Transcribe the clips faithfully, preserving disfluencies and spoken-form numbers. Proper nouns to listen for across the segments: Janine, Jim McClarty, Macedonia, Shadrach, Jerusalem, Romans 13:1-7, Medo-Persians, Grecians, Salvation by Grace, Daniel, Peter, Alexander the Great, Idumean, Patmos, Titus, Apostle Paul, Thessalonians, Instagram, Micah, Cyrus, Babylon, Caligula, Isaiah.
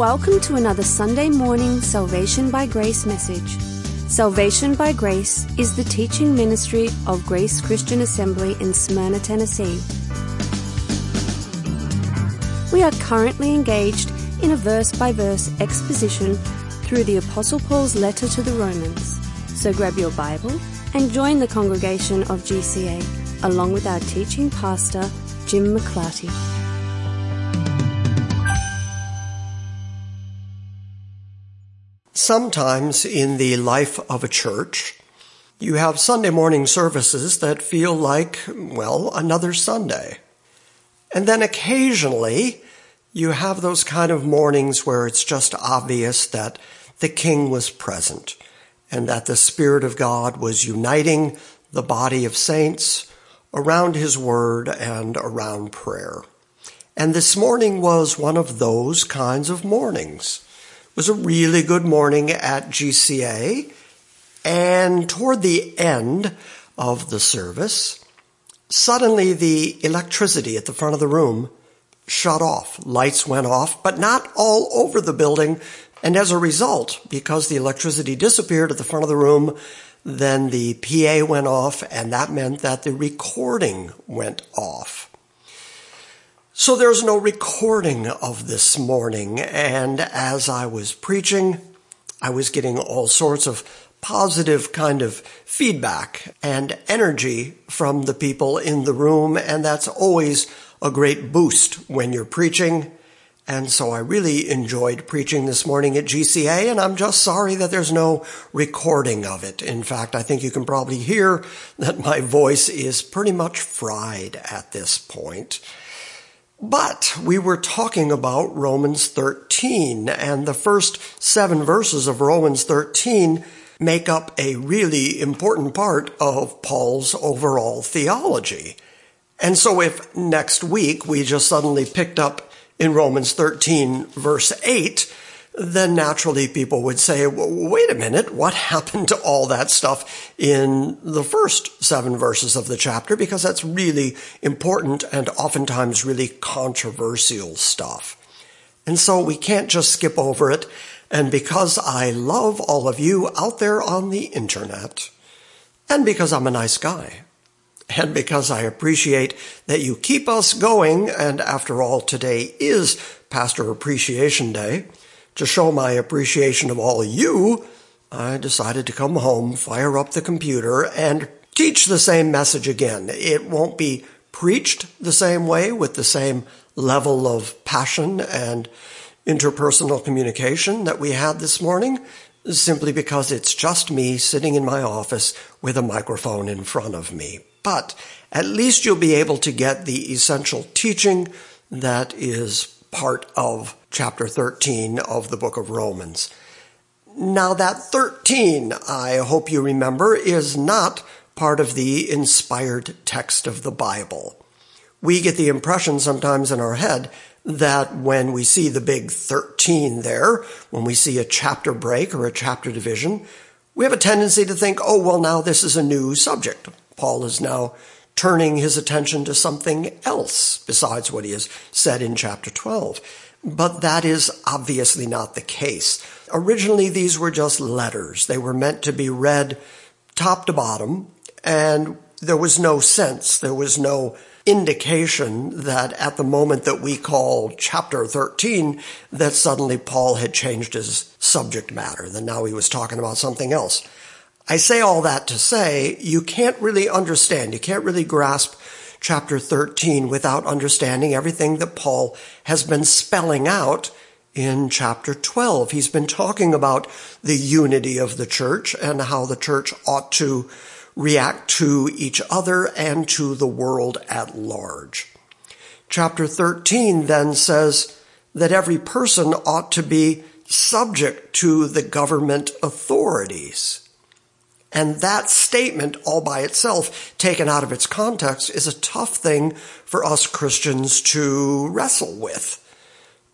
Welcome to another Sunday morning Salvation by Grace message. Salvation by Grace is the teaching ministry of Grace Christian Assembly in Smyrna, Tennessee. We are currently engaged in a verse-by-verse exposition through the Apostle Paul's letter to the Romans. So grab your Bible and join the congregation of G C A along with our teaching pastor, Jim McClarty. Sometimes in the life of a church, you have Sunday morning services that feel like, well, another Sunday. And then occasionally, you have those kind of mornings where it's just obvious that the King was present and that the Spirit of God was uniting the body of saints around His Word and around prayer. And this morning was one of those kinds of mornings. It was a really good morning at G C A, and toward the end of the service, suddenly the electricity at the front of the room shut off. Lights went off, but not all over the building, and as a result, because the electricity disappeared at the front of the room, then the P A went off, and that meant that the recording went off. So there's no recording of this morning, and as I was preaching, I was getting all sorts of positive kind of feedback and energy from the people in the room, and that's always a great boost when you're preaching. And so I really enjoyed preaching this morning at G C A, and I'm just sorry that there's no recording of it. In fact, I think you can probably hear that my voice is pretty much fried at this point. But we were talking about Romans thirteen, and the first seven verses of Romans thirteen make up a really important part of Paul's overall theology. And so if next week we just suddenly picked up in Romans thirteen, verse eight, then naturally people would say, well, wait a minute, what happened to all that stuff in the first seven verses of the chapter? Because that's really important and oftentimes really controversial stuff. And so we can't just skip over it. And because I love all of you out there on the internet, and because I'm a nice guy, and because I appreciate that you keep us going, and after all, today is Pastor Appreciation Day, to show my appreciation of all you, I decided to come home, fire up the computer, and teach the same message again. It won't be preached the same way with the same level of passion and interpersonal communication that we had this morning, simply because it's just me sitting in my office with a microphone in front of me. But at least you'll be able to get the essential teaching that is part of chapter thirteen of the book of Romans. Now that thirteen, I hope you remember, is not part of the inspired text of the Bible. We get the impression sometimes in our head that when we see the big thirteen there, when we see a chapter break or a chapter division, we have a tendency to think, oh, well, now this is a new subject. Paul is now turning his attention to something else besides what he has said in chapter twelve. But that is obviously not the case. Originally, these were just letters. They were meant to be read top to bottom, and there was no sense, there was no indication that at the moment that we call chapter thirteen, that suddenly Paul had changed his subject matter, that now he was talking about something else. I say all that to say you can't really understand, you can't really grasp chapter thirteen without understanding everything that Paul has been spelling out in chapter twelve. He's been talking about the unity of the church and how the church ought to react to each other and to the world at large. Chapter thirteen then says that every person ought to be subject to the government authorities. And that statement all by itself, taken out of its context, is a tough thing for us Christians to wrestle with,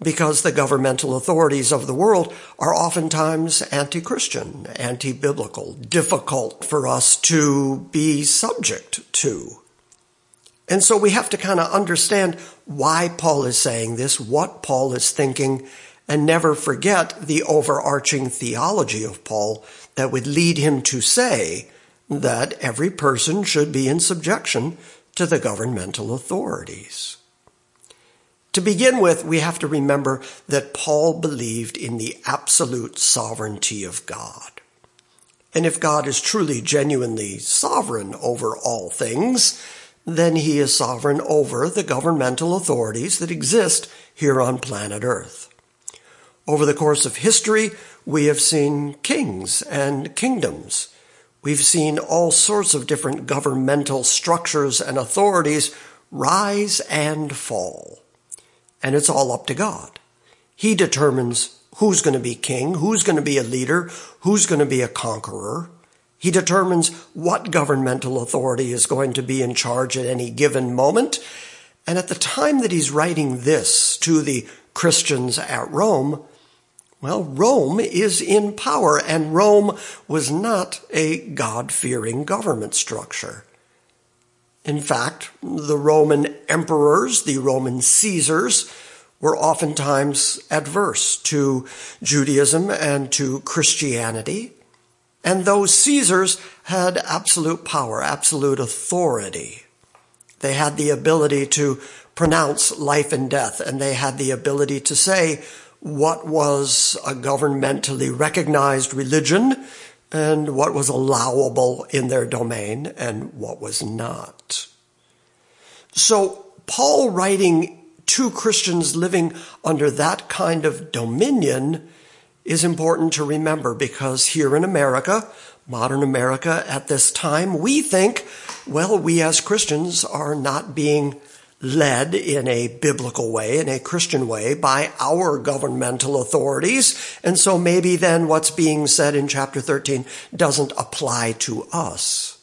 because the governmental authorities of the world are oftentimes anti-Christian, anti-biblical, difficult for us to be subject to. And so we have to kind of understand why Paul is saying this, what Paul is thinking, and never forget the overarching theology of Paul that would lead him to say that every person should be in subjection to the governmental authorities. To begin with, we have to remember that Paul believed in the absolute sovereignty of God. And if God is truly, genuinely sovereign over all things, then he is sovereign over the governmental authorities that exist here on planet Earth. Over the course of history, we have seen kings and kingdoms. We've seen all sorts of different governmental structures and authorities rise and fall. And it's all up to God. He determines who's going to be king, who's going to be a leader, who's going to be a conqueror. He determines what governmental authority is going to be in charge at any given moment. And at the time that he's writing this to the Christians at Rome, well, Rome is in power, and Rome was not a God-fearing government structure. In fact, the Roman emperors, the Roman Caesars, were oftentimes adverse to Judaism and to Christianity. And those Caesars had absolute power, absolute authority. They had the ability to pronounce life and death, and they had the ability to say what was a governmentally recognized religion and what was allowable in their domain and what was not. So Paul, writing to Christians living under that kind of dominion, is important to remember, because here in America, modern America at this time, we think, well, we as Christians are not being led in a biblical way, in a Christian way, by our governmental authorities. And so maybe then what's being said in chapter thirteen doesn't apply to us.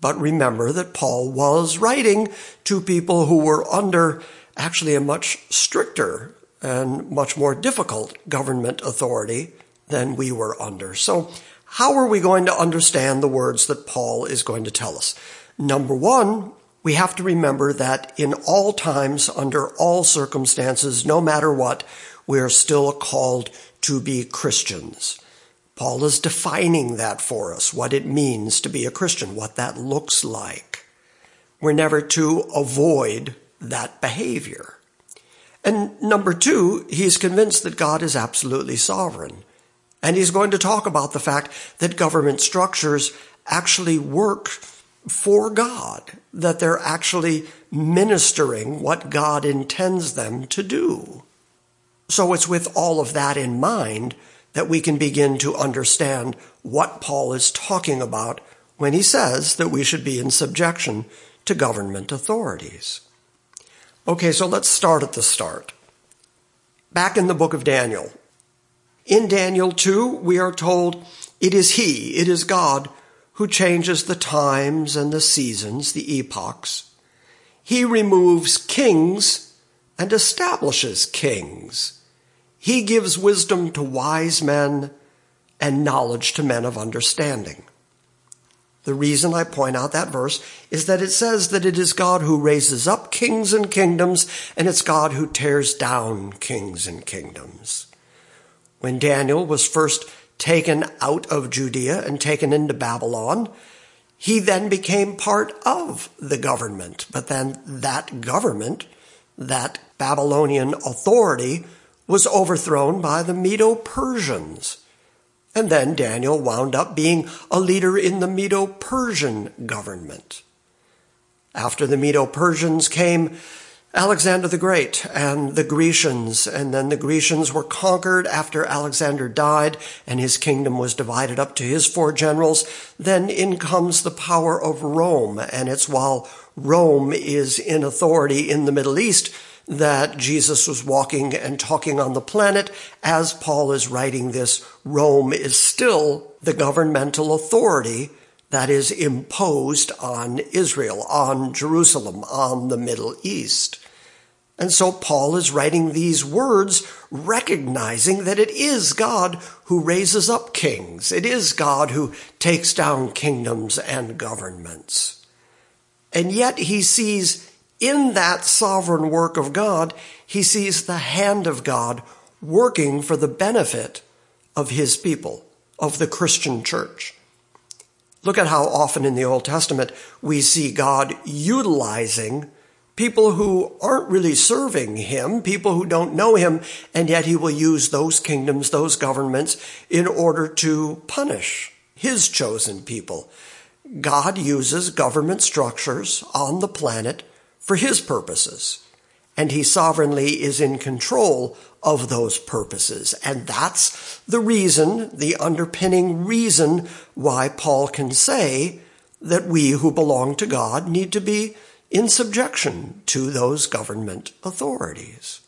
But remember that Paul was writing to people who were under actually a much stricter and much more difficult government authority than we were under. So how are we going to understand the words that Paul is going to tell us? Number one, we have to remember that in all times, under all circumstances, no matter what, we are still called to be Christians. Paul is defining that for us, what it means to be a Christian, what that looks like. We're never to avoid that behavior. And number two, he's convinced that God is absolutely sovereign. And he's going to talk about the fact that government structures actually work for God, that they're actually ministering what God intends them to do. So it's with all of that in mind that we can begin to understand what Paul is talking about when he says that we should be in subjection to government authorities. Okay, so let's start at the start. Back in the book of Daniel. In Daniel two, we are told it is he, it is God, who changes the times and the seasons, the epochs. He removes kings and establishes kings. He gives wisdom to wise men and knowledge to men of understanding. The reason I point out that verse is that it says that it is God who raises up kings and kingdoms, and it's God who tears down kings and kingdoms. When Daniel was first taken out of Judea and taken into Babylon, he then became part of the government. But then that government, that Babylonian authority, was overthrown by the Medo-Persians. And then Daniel wound up being a leader in the Medo-Persian government. After the Medo-Persians came Alexander the Great and the Grecians, and then the Grecians were conquered after Alexander died, and his kingdom was divided up to his four generals. Then in comes the power of Rome, and it's while Rome is in authority in the Middle East that Jesus was walking and talking on the planet. As Paul is writing this, Rome is still the governmental authority that is imposed on Israel, on Jerusalem, on the Middle East. And so Paul is writing these words, recognizing that it is God who raises up kings. It is God who takes down kingdoms and governments. And yet he sees in that sovereign work of God, he sees the hand of God working for the benefit of his people, of the Christian church. Look at how often in the Old Testament we see God utilizing people who aren't really serving him, people who don't know him, and yet he will use those kingdoms, those governments, in order to punish his chosen people. God uses government structures on the planet for his purposes, and he sovereignly is in control of those purposes. And that's the reason, the underpinning reason why Paul can say that we who belong to God need to be in subjection to those government authorities.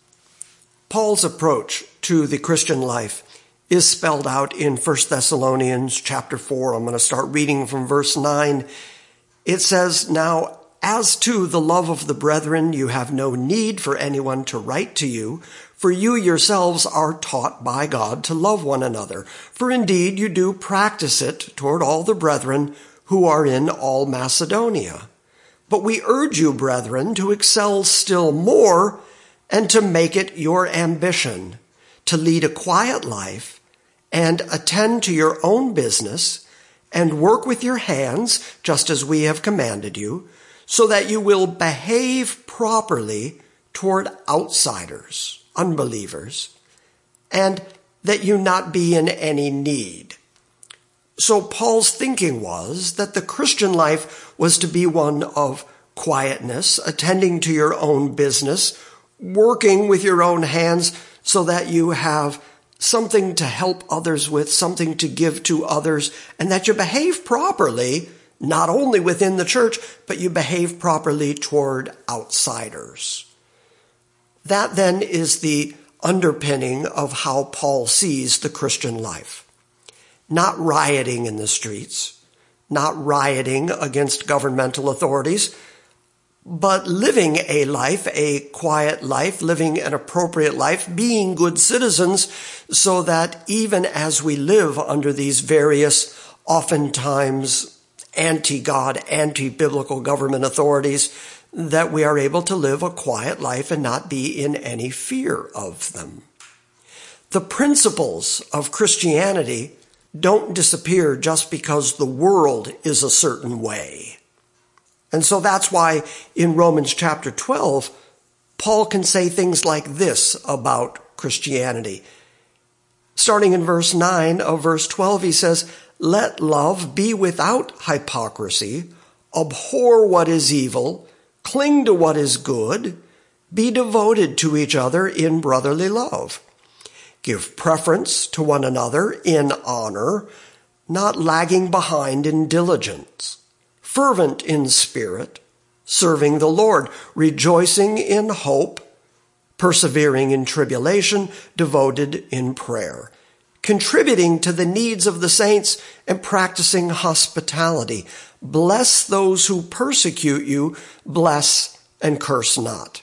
Paul's approach to the Christian life is spelled out in First Thessalonians chapter four. I'm going to start reading from verse nine. It says, "Now, as to the love of the brethren, you have no need for anyone to write to you, for you yourselves are taught by God to love one another. For indeed you do practice it toward all the brethren who are in all Macedonia. But we urge you, brethren, to excel still more and to make it your ambition to lead a quiet life and attend to your own business and work with your hands, just as we have commanded you, so that you will behave properly toward outsiders, unbelievers, and that you not be in any need." So Paul's thinking was that the Christian life was to be one of quietness, attending to your own business, working with your own hands so that you have something to help others with, something to give to others, and that you behave properly, not only within the church, but you behave properly toward outsiders. That then is the underpinning of how Paul sees the Christian life. Not rioting in the streets, not rioting against governmental authorities, but living a life, a quiet life, living an appropriate life, being good citizens, so that even as we live under these various, oftentimes anti-God, anti-biblical government authorities, that we are able to live a quiet life and not be in any fear of them. The principles of Christianity don't disappear just because the world is a certain way. And so that's why in Romans chapter twelve, Paul can say things like this about Christianity. Starting in verse nine of verse twelve, he says, "Let love be without hypocrisy, abhor what is evil, cling to what is good, be devoted to each other in brotherly love. Give preference to one another in honor, not lagging behind in diligence, fervent in spirit, serving the Lord, rejoicing in hope, persevering in tribulation, devoted in prayer, contributing to the needs of the saints and practicing hospitality. Bless those who persecute you, bless and curse not."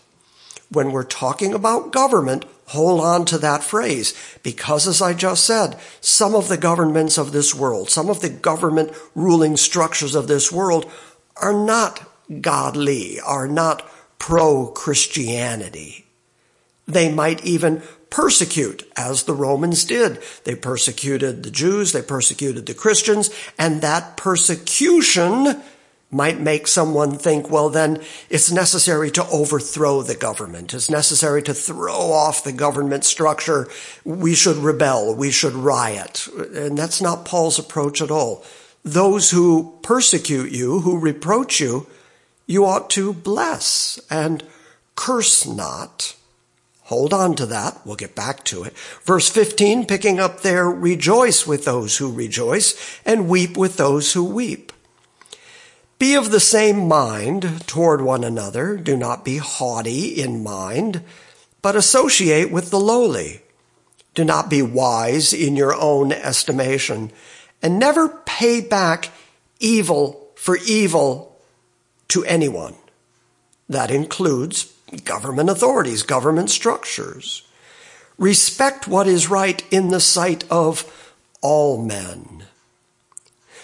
When we're talking about government, hold on to that phrase, because as I just said, some of the governments of this world, some of the government ruling structures of this world are not godly, are not pro-Christianity. They might even persecute, as the Romans did. They persecuted the Jews, they persecuted the Christians, and that persecution might make someone think, well, then it's necessary to overthrow the government. It's necessary to throw off the government structure. We should rebel. We should riot. And that's not Paul's approach at all. Those who persecute you, who reproach you, you ought to bless and curse not. Hold on to that. We'll get back to it. Verse fifteen, picking up there, "Rejoice with those who rejoice and weep with those who weep. Be of the same mind toward one another. Do not be haughty in mind, but associate with the lowly. Do not be wise in your own estimation, and never pay back evil for evil to anyone." That includes government authorities, government structures. "Respect what is right in the sight of all men."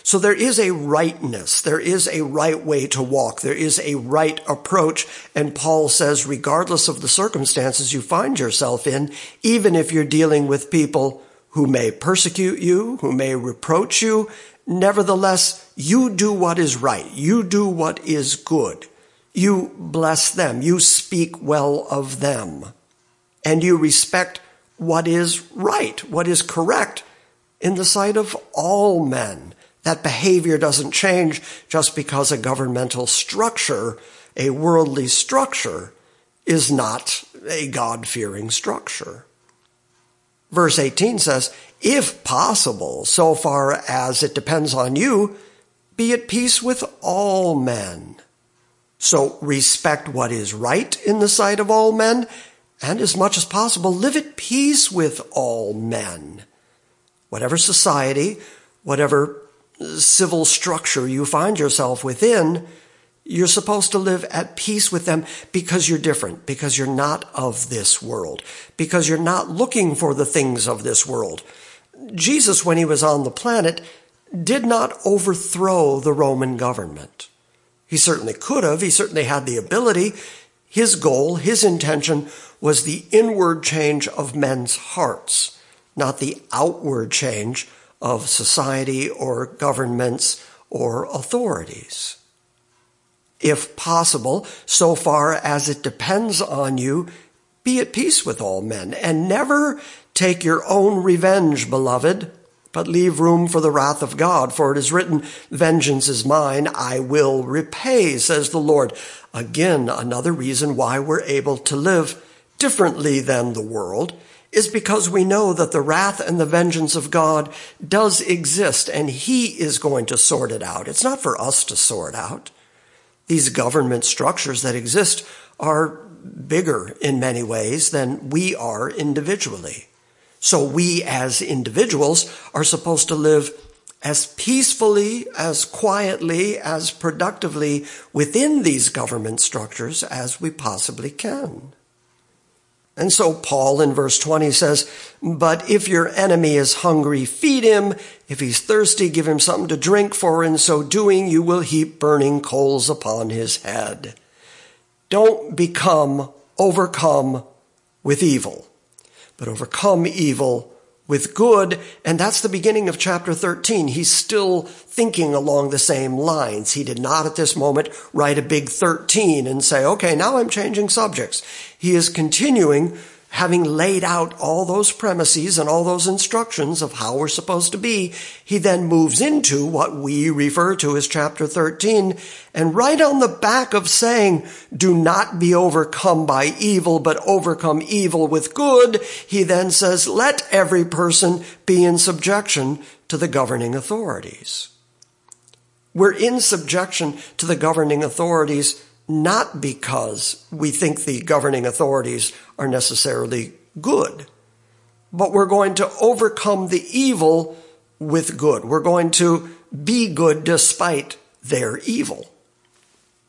So there is a rightness. There is a right way to walk. There is a right approach. And Paul says, regardless of the circumstances you find yourself in, even if you're dealing with people who may persecute you, who may reproach you, nevertheless, you do what is right. You do what is good. You bless them. You speak well of them. And you respect what is right, what is correct in the sight of all men. That behavior doesn't change just because a governmental structure, a worldly structure, is not a God-fearing structure. Verse eighteen says, if possible, so far as it depends on you, be at peace with all men. So respect what is right in the sight of all men, and as much as possible, live at peace with all men. Whatever society, whatever civil structure you find yourself within, you're supposed to live at peace with them because you're different, because you're not of this world, because you're not looking for the things of this world. Jesus, when he was on the planet, did not overthrow the Roman government. He certainly could have. He certainly had the ability. His goal, his intention, was the inward change of men's hearts, not the outward change of society or governments or authorities. If possible, so far as it depends on you, be at peace with all men, and never take your own revenge, beloved, but leave room for the wrath of God, for it is written, vengeance is mine, I will repay, says the Lord. Again, another reason why we're able to live differently than the world is because we know that the wrath and the vengeance of God does exist, and he is going to sort it out. It's not for us to sort out. These government structures that exist are bigger in many ways than we are individually. So we as individuals are supposed to live as peacefully, as quietly, as productively within these government structures as we possibly can. And so Paul in verse twenty says, but if your enemy is hungry, feed him. If he's thirsty, give him something to drink, for in so doing you will heap burning coals upon his head. Don't become overcome with evil, but overcome evil with good. And that's the beginning of chapter thirteen. He's still thinking along the same lines. He did not at this moment write a big thirteen and say, okay, now I'm changing subjects. He is continuing, having laid out all those premises and all those instructions of how we're supposed to be. He then moves into what we refer to as chapter thirteen, and right on the back of saying, do not be overcome by evil, but overcome evil with good, he then says, let every person be in subjection to the governing authorities. We're in subjection to the governing authorities not because we think the governing authorities are necessarily good, but we're going to overcome the evil with good. We're going to be good despite their evil.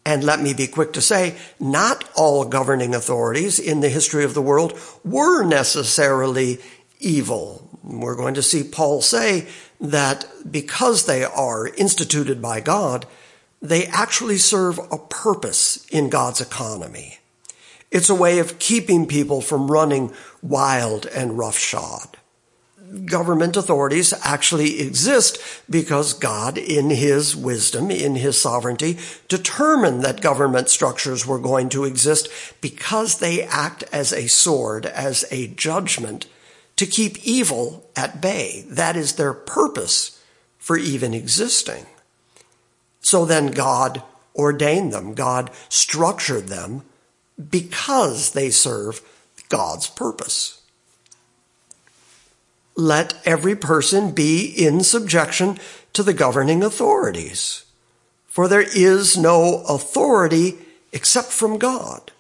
And let me be quick to say, not all governing authorities in the history of the world were necessarily evil. We're going to see Paul say that because they are instituted by God, they actually serve a purpose in God's economy. It's a way of keeping people from running wild and roughshod. Government authorities actually exist because God, in his wisdom, in his sovereignty, determined that government structures were going to exist because they act as a sword, as a judgment to keep evil at bay. That is their purpose for even existing. So then God ordained them, God structured them because they serve God's purpose. Let every person be in subjection to the governing authorities, for there is no authority except from God.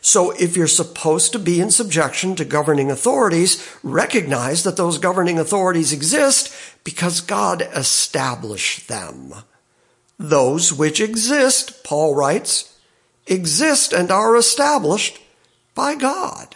So if you're supposed to be in subjection to governing authorities, recognize that those governing authorities exist because God established them. Those which exist, Paul writes, exist and are established by God.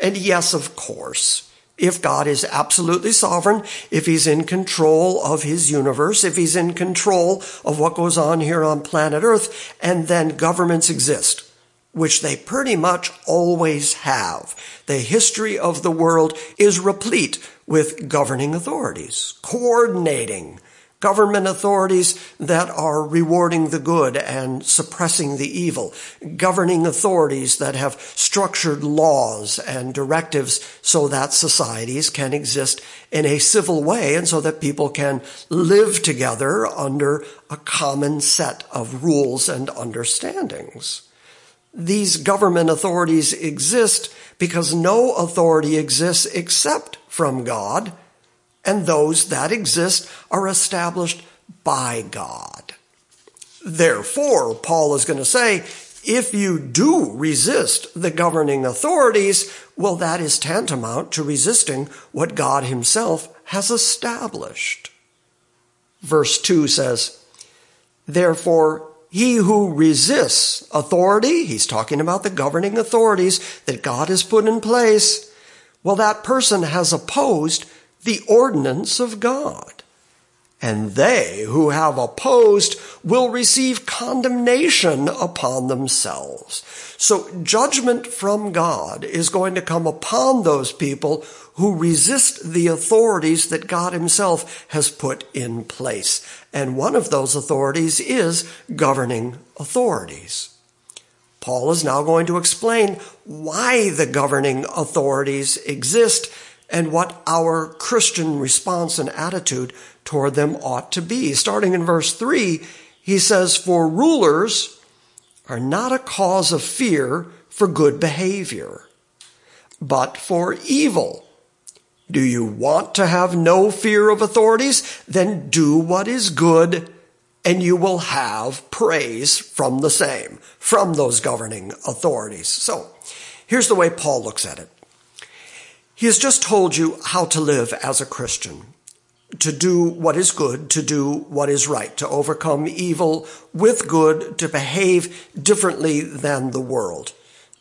And yes, of course, if God is absolutely sovereign, if he's in control of his universe, if he's in control of what goes on here on planet Earth, and then governments exist, which they pretty much always have. The history of the world is replete with governing authorities, coordinating government authorities that are rewarding the good and suppressing the evil, governing authorities that have structured laws and directives so that societies can exist in a civil way and so that people can live together under a common set of rules and understandings. These government authorities exist because no authority exists except from God, and those that exist are established by God. Therefore, Paul is going to say, if you do resist the governing authorities, well, that is tantamount to resisting what God himself has established. Verse two says, therefore, he who resists authority, he's talking about the governing authorities that God has put in place, well, that person has opposed the ordinance of God, and they who have opposed will receive condemnation upon themselves. So judgment from God is going to come upon those people who resist the authorities that God himself has put in place. And one of those authorities is governing authorities. Paul is now going to explain why the governing authorities exist and what our Christian response and attitude toward them ought to be. Starting in verse three, he says, for rulers are not a cause of fear for good behavior, but for evil. Do you want to have no fear of authorities? Then do what is good, and you will have praise from the same, from those governing authorities. So here's the way Paul looks at it. He has just told you how to live as a Christian, to do what is good, to do what is right, to overcome evil with good, to behave differently than the world,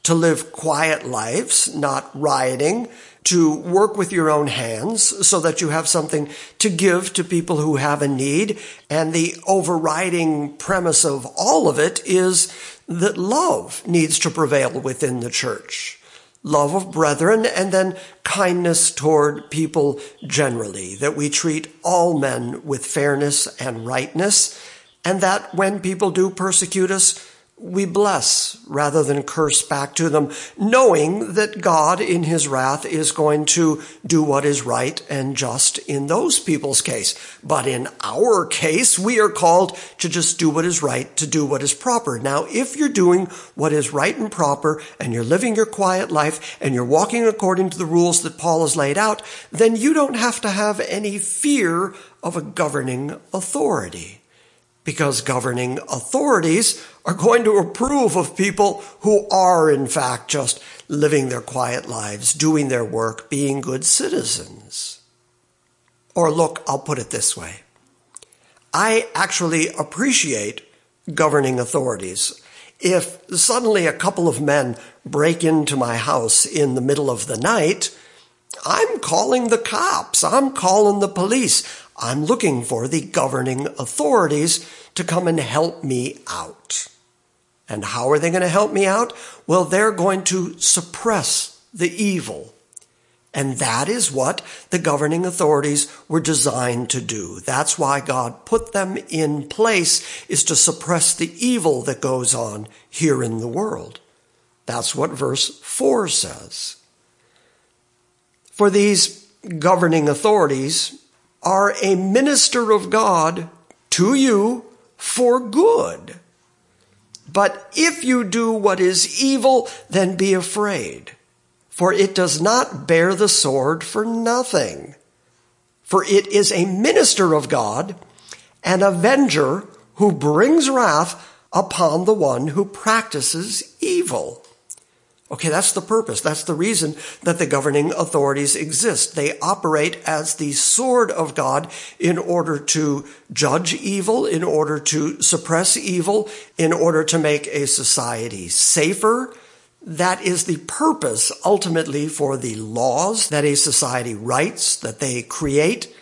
to live quiet lives, not rioting, to work with your own hands so that you have something to give to people who have a need. And the overriding premise of all of it is that love needs to prevail within the church. Love of brethren, and then kindness toward people generally, that we treat all men with fairness and rightness, and that when people do persecute us, we bless rather than curse back to them, knowing that God in his wrath is going to do what is right and just in those people's case. But in our case, we are called to just do what is right, to do what is proper. Now, if you're doing what is right and proper, and you're living your quiet life, and you're walking according to the rules that Paul has laid out, then you don't have to have any fear of a governing authority, because governing authorities are going to approve of people who are, in fact, just living their quiet lives, doing their work, being good citizens. Or look, I'll put it this way. I actually appreciate governing authorities. If suddenly a couple of men break into my house in the middle of the night, I'm calling the cops. I'm calling the police. I'm looking for the governing authorities to come and help me out. And how are they going to help me out? Well, they're going to suppress the evil. And that is what the governing authorities were designed to do. That's why God put them in place, is to suppress the evil that goes on here in the world. That's what verse four says. For these governing authorities are a minister of God to you for good. But if you do what is evil, then be afraid, for it does not bear the sword for nothing. For it is a minister of God, an avenger who brings wrath upon the one who practices evil. Okay, that's the purpose. That's the reason that the governing authorities exist. They operate as the sword of God in order to judge evil, in order to suppress evil, in order to make a society safer, That is the purpose ultimately for the laws that a society writes, that they create.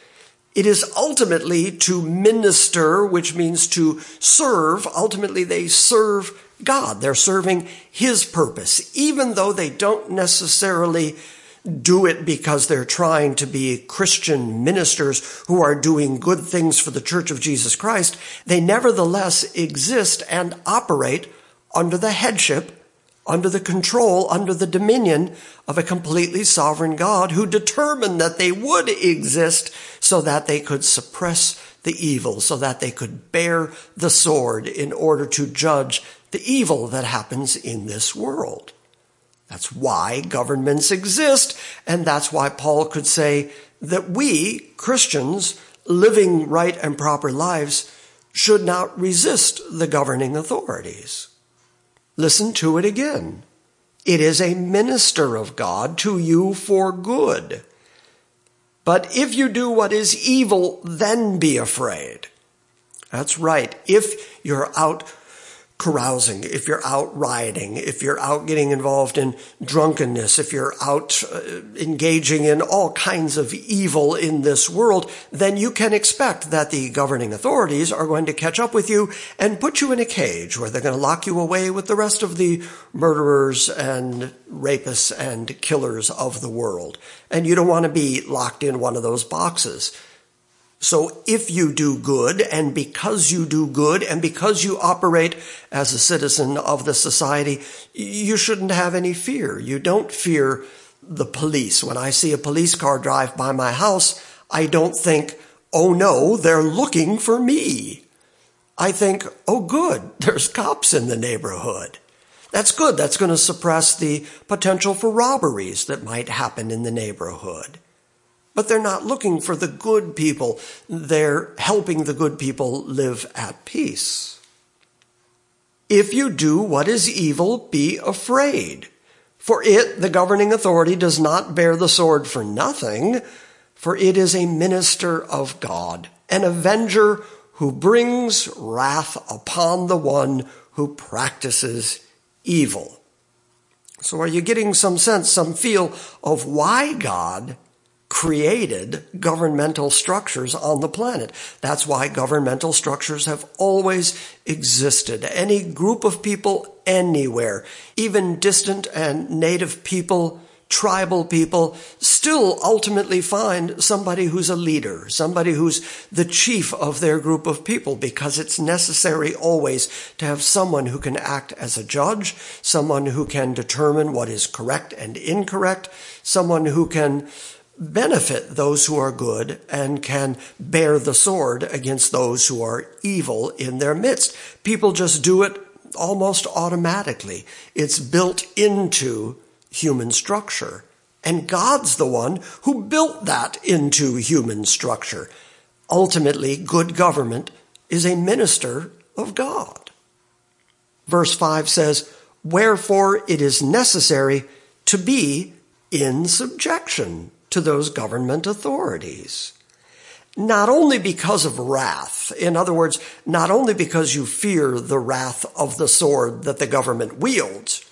It is ultimately to minister, which means to serve. Ultimately, they serve God. They're serving His purpose, even though they don't necessarily do it because they're trying to be Christian ministers who are doing good things for the Church of Jesus Christ. They nevertheless exist and operate under the headship, under the control, under the dominion of a completely sovereign God who determined that they would exist so that they could suppress the evil, so that they could bear the sword in order to judge the evil that happens in this world. That's why governments exist, and that's why Paul could say that we, Christians, living right and proper lives, should not resist the governing authorities. Listen to it again. It is a minister of God to you for good. But if you do what is evil, then be afraid. That's right. If you're out carousing, if you're out rioting, if you're out getting involved in drunkenness, if you're out uh, engaging in all kinds of evil in this world, then you can expect that the governing authorities are going to catch up with you and put you in a cage where they're going to lock you away with the rest of the murderers and rapists and killers of the world. And you don't want to be locked in one of those boxes. So if you do good, and because you do good, and because you operate as a citizen of the society, you shouldn't have any fear. You don't fear the police. When I see a police car drive by my house, I don't think, oh no, they're looking for me. I think, oh good, there's cops in the neighborhood. That's good. That's going to suppress the potential for robberies that might happen in the neighborhood. But they're not looking for the good people. They're helping the good people live at peace. If you do what is evil, be afraid. For it, the governing authority, does not bear the sword for nothing, for it is a minister of God, an avenger who brings wrath upon the one who practices evil. So are you getting some sense, some feel of why God created governmental structures on the planet? That's why governmental structures have always existed. Any group of people anywhere, even distant and native people, tribal people, still ultimately find somebody who's a leader, somebody who's the chief of their group of people, because it's necessary always to have someone who can act as a judge, someone who can determine what is correct and incorrect, someone who can benefit those who are good and can bear the sword against those who are evil in their midst. People just do it almost automatically. It's built into human structure. And God's the one who built that into human structure. Ultimately, good government is a minister of God. Verse five says, "Wherefore it is necessary to be in subjection to those government authorities." Not only because of wrath, in other words, not only because you fear the wrath of the sword that the government wields.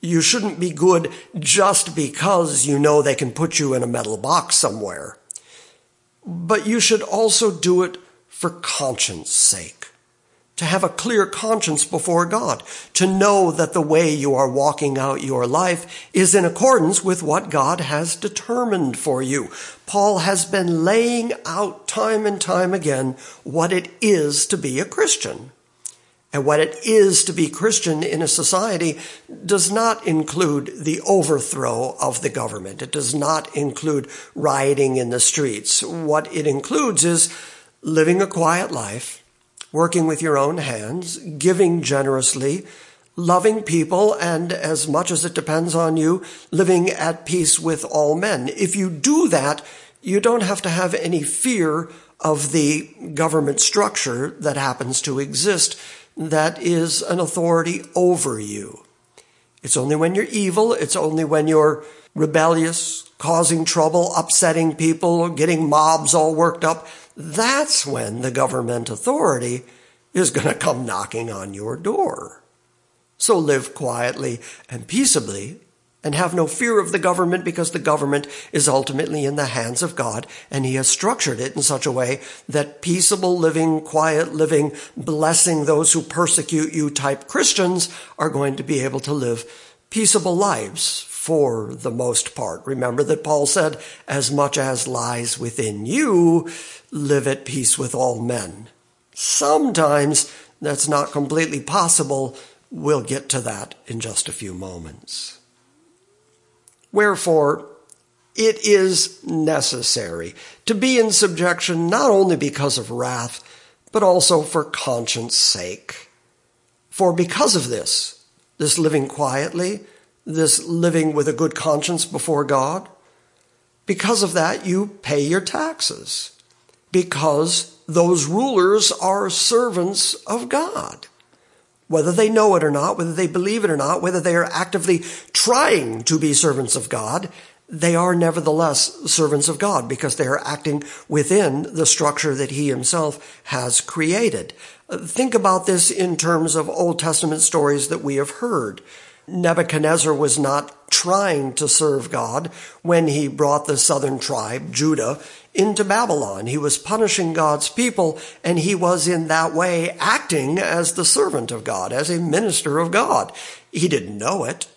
You shouldn't be good just because you know they can put you in a metal box somewhere. But you should also do it for conscience sake, to have a clear conscience before God, to know that the way you are walking out your life is in accordance with what God has determined for you. Paul has been laying out time and time again what it is to be a Christian. And what it is to be Christian in a society does not include the overthrow of the government. It does not include rioting in the streets. What it includes is living a quiet life, working with your own hands, giving generously, loving people, and as much as it depends on you, living at peace with all men. If you do that, you don't have to have any fear of the government structure that happens to exist that is an authority over you. It's only when you're evil, it's only when you're rebellious, causing trouble, upsetting people, getting mobs all worked up, that's when the government authority is going to come knocking on your door. So live quietly and peaceably, and have no fear of the government, because the government is ultimately in the hands of God, and he has structured it in such a way that peaceable living, quiet living, blessing those who persecute you type Christians are going to be able to live peaceable lives for the most part. Remember that Paul said, as much as lies within you, live at peace with all men. Sometimes that's not completely possible. We'll get to that in just a few moments. Wherefore, it is necessary to be in subjection not only because of wrath, but also for conscience sake. For because of this, this living quietly, this living with a good conscience before God, because of that you pay your taxes, because those rulers are servants of God. Whether they know it or not, whether they believe it or not, whether they are actively trying to be servants of God, they are nevertheless servants of God because they are acting within the structure that he himself has created. Think about this in terms of Old Testament stories that we have heard. Nebuchadnezzar was not trying to serve God when he brought the southern tribe, Judah, into Babylon. He was punishing God's people, and he was in that way acting as the servant of God, as a minister of God. He didn't know it.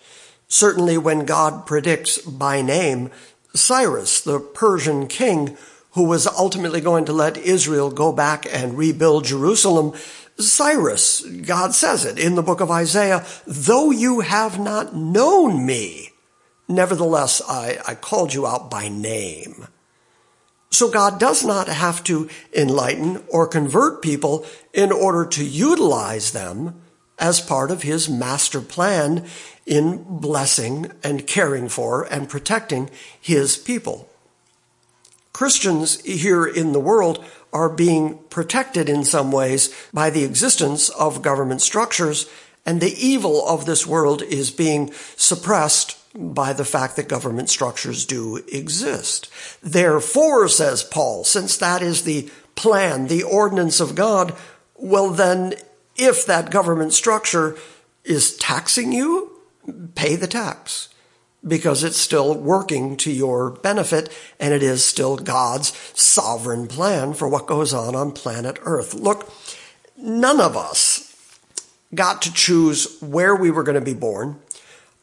Certainly when God predicts by name Cyrus, the Persian king, who was ultimately going to let Israel go back and rebuild Jerusalem, Cyrus, God says it in the book of Isaiah, though you have not known me, nevertheless I, I called you out by name. So God does not have to enlighten or convert people in order to utilize them as part of his master plan in blessing and caring for and protecting his people. Christians here in the world are being protected in some ways by the existence of government structures, and the evil of this world is being suppressed by the fact that government structures do exist. Therefore, says Paul, since that is the plan, the ordinance of God, well then, if that government structure is taxing you, pay the tax, because it's still working to your benefit, and it is still God's sovereign plan for what goes on on planet Earth. Look, none of us got to choose where we were going to be born,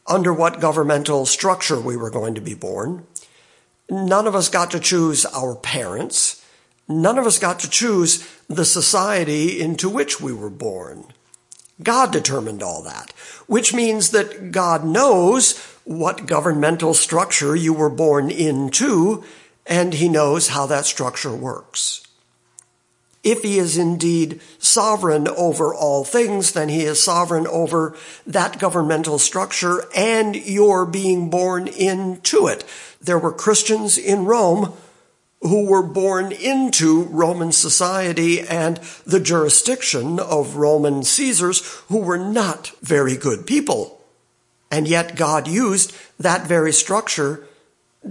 under what governmental structure we were going to be born. None of us got to choose our parents. None of us got to choose the society into which we were born. God determined all that, which means that God knows what governmental structure you were born into, and he knows how that structure works. If he is indeed sovereign over all things, then he is sovereign over that governmental structure and your being born into it. There were Christians in Rome who were born into Roman society and the jurisdiction of Roman Caesars who were not very good people. And yet God used that very structure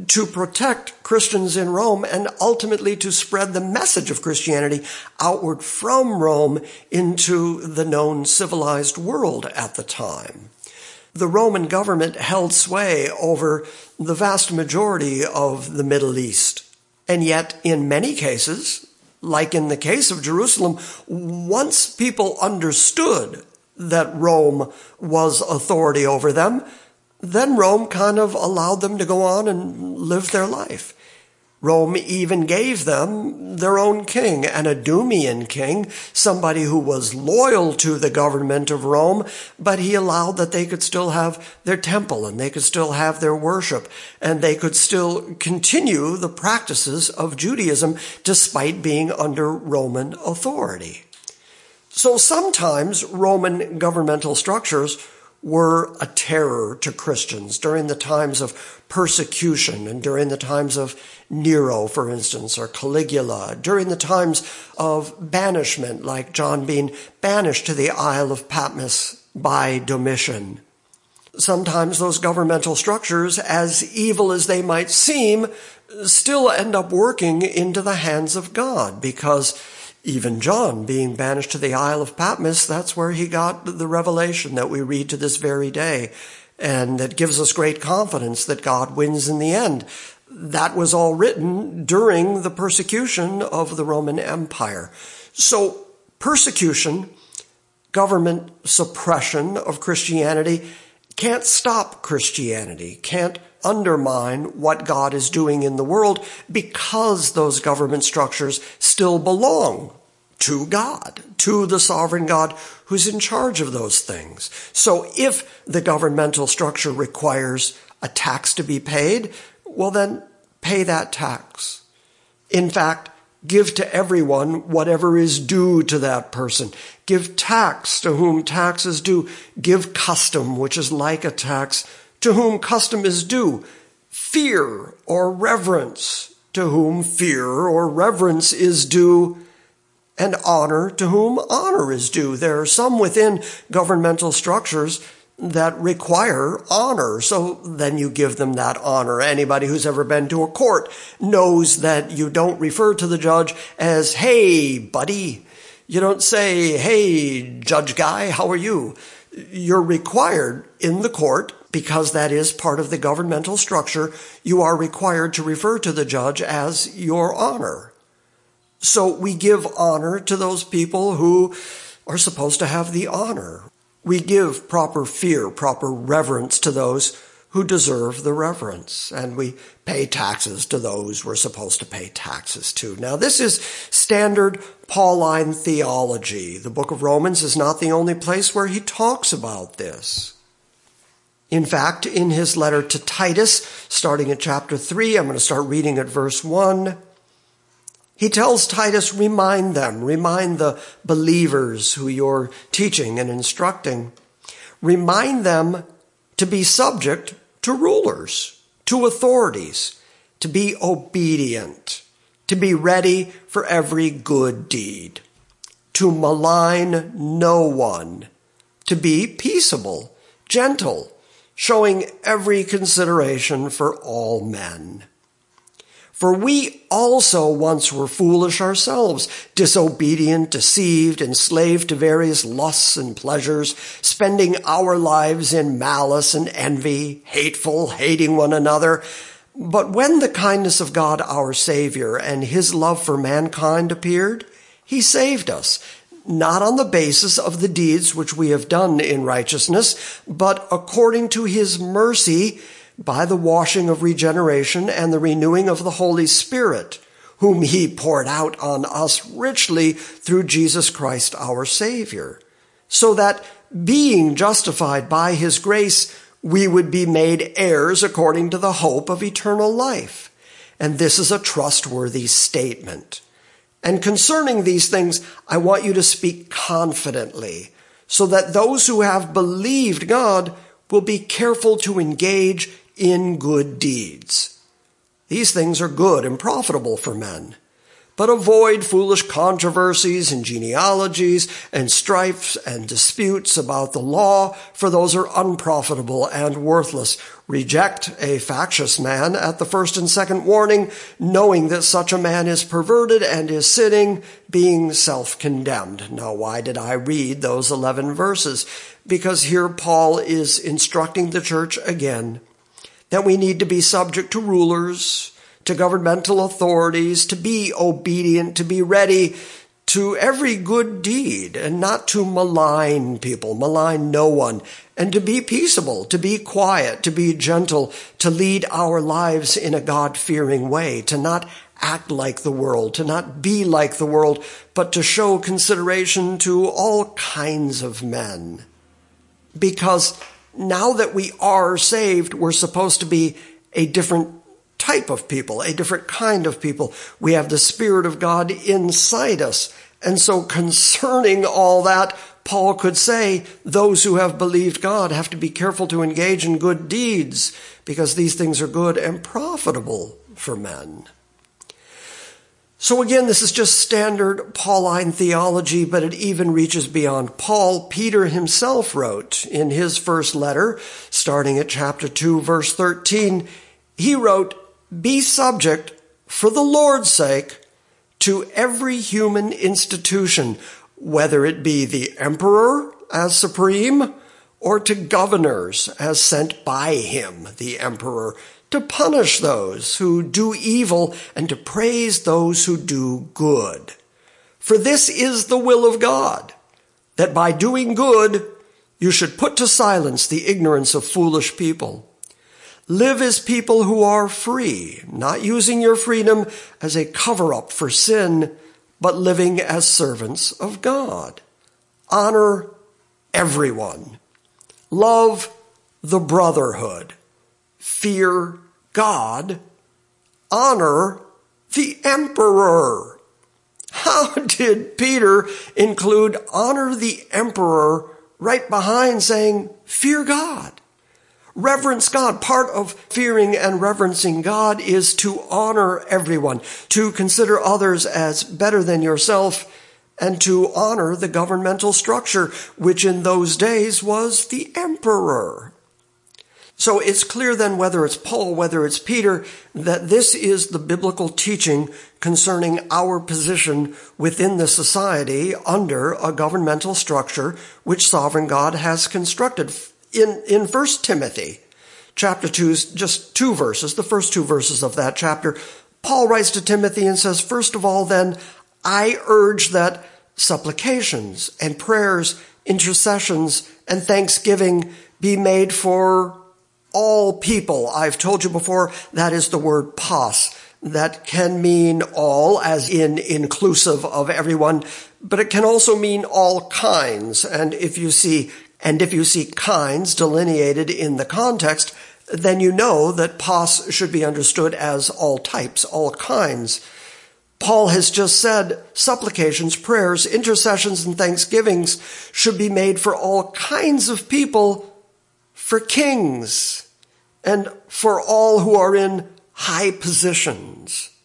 to protect Christians in Rome and ultimately to spread the message of Christianity outward from Rome into the known civilized world at the time. The Roman government held sway over the vast majority of the Middle East. And yet, in many cases, like in the case of Jerusalem, once people understood that Rome was authority over them, then Rome kind of allowed them to go on and live their life. Rome even gave them their own king, an Idumean king, somebody who was loyal to the government of Rome, but he allowed that they could still have their temple and they could still have their worship and they could still continue the practices of Judaism despite being under Roman authority. So sometimes Roman governmental structures were a terror to Christians during the times of persecution and during the times of Nero, for instance, or Caligula, during the times of banishment, like John being banished to the Isle of Patmos by Domitian. Sometimes those governmental structures, as evil as they might seem, still end up working into the hands of God because Even John, being banished to the Isle of Patmos, that's where he got the revelation that we read to this very day, and that gives us great confidence that God wins in the end. That was all written during the persecution of the Roman Empire. So persecution, government suppression of Christianity, can't stop Christianity, can't undermine what God is doing in the world, because those government structures still belong to God, to the sovereign God who's in charge of those things. So if the governmental structure requires a tax to be paid, well then pay that tax. In fact, give to everyone whatever is due to that person. Give tax to whom tax is due. Give custom, which is like a tax, to whom custom is due. Fear or reverence, to whom fear or reverence is due. And honor, to whom honor is due. There are some within governmental structures that require honor, so then you give them that honor. Anybody who's ever been to a court knows that you don't refer to the judge as, hey, buddy. You don't say, hey, judge guy, how are you? You're required in the court, because that is part of the governmental structure, you are required to refer to the judge as your honor. So we give honor to those people who are supposed to have the honor. We give proper fear, proper reverence to those who deserve the reverence, and we pay taxes to those we're supposed to pay taxes to. Now, this is standard Pauline theology. The book of Romans is not the only place where he talks about this. In fact, in his letter to Titus, starting at chapter three, I'm going to start reading at verse one. He tells Titus, remind them, remind the believers who you're teaching and instructing, remind them to be subject to rulers, to authorities, to be obedient, to be ready for every good deed, to malign no one, to be peaceable, gentle, showing every consideration for all men. For we also once were foolish ourselves, disobedient, deceived, enslaved to various lusts and pleasures, spending our lives in malice and envy, hateful, hating one another. But when the kindness of God our Savior and his love for mankind appeared, he saved us, not on the basis of the deeds which we have done in righteousness, but according to his mercy, by the washing of regeneration and the renewing of the Holy Spirit, whom he poured out on us richly through Jesus Christ our Savior, so that being justified by his grace, we would be made heirs according to the hope of eternal life. And this is a trustworthy statement. And concerning these things, I want you to speak confidently, so that those who have believed God will be careful to engage in good deeds. These things are good and profitable for men. But avoid foolish controversies and genealogies and strifes and disputes about the law, for those are unprofitable and worthless. Reject a factious man at the first and second warning, knowing that such a man is perverted and is sinning, being self-condemned. Now, why did I read those eleven verses? Because here Paul is instructing the church again that we need to be subject to rulers, to governmental authorities, to be obedient, to be ready to every good deed, and not to malign people, malign no one, and to be peaceable, to be quiet, to be gentle, to lead our lives in a God-fearing way, to not act like the world, to not be like the world, but to show consideration to all kinds of men. Because now that we are saved, we're supposed to be a different type of people, a different kind of people. We have the Spirit of God inside us. And so concerning all that, Paul could say, those who have believed God have to be careful to engage in good deeds, because these things are good and profitable for men. So again, this is just standard Pauline theology, but it even reaches beyond Paul. Peter himself wrote in his first letter, starting at chapter two, verse thirteen, he wrote, be subject for the Lord's sake to every human institution, whether it be the emperor as supreme or to governors as sent by him, the emperor, to punish those who do evil and to praise those who do good. For this is the will of God, that by doing good you should put to silence the ignorance of foolish people. Live as people who are free, not using your freedom as a cover-up for sin, but living as servants of God. Honor everyone. Love the brotherhood. Fear God. Honor the emperor. How did Peter include honor the emperor right behind saying, fear God? Reverence God. Part of fearing and reverencing God is to honor everyone, to consider others as better than yourself, and to honor the governmental structure, which in those days was the emperor. So it's clear then, whether it's Paul, whether it's Peter, that this is the biblical teaching concerning our position within the society under a governmental structure which sovereign God has constructed. In, in First Timothy, chapter two, just two verses, the first two verses of that chapter, Paul writes to Timothy and says, first of all, then, I urge that supplications and prayers, intercessions, and thanksgiving be made for all people. I've told you before, that is the word pos. That can mean all, as in inclusive of everyone, but it can also mean all kinds. And if you see And if you see kinds delineated in the context, then you know that pos should be understood as all types, all kinds. Paul has just said supplications, prayers, intercessions, and thanksgivings should be made for all kinds of people, for kings, and for all who are in high positions.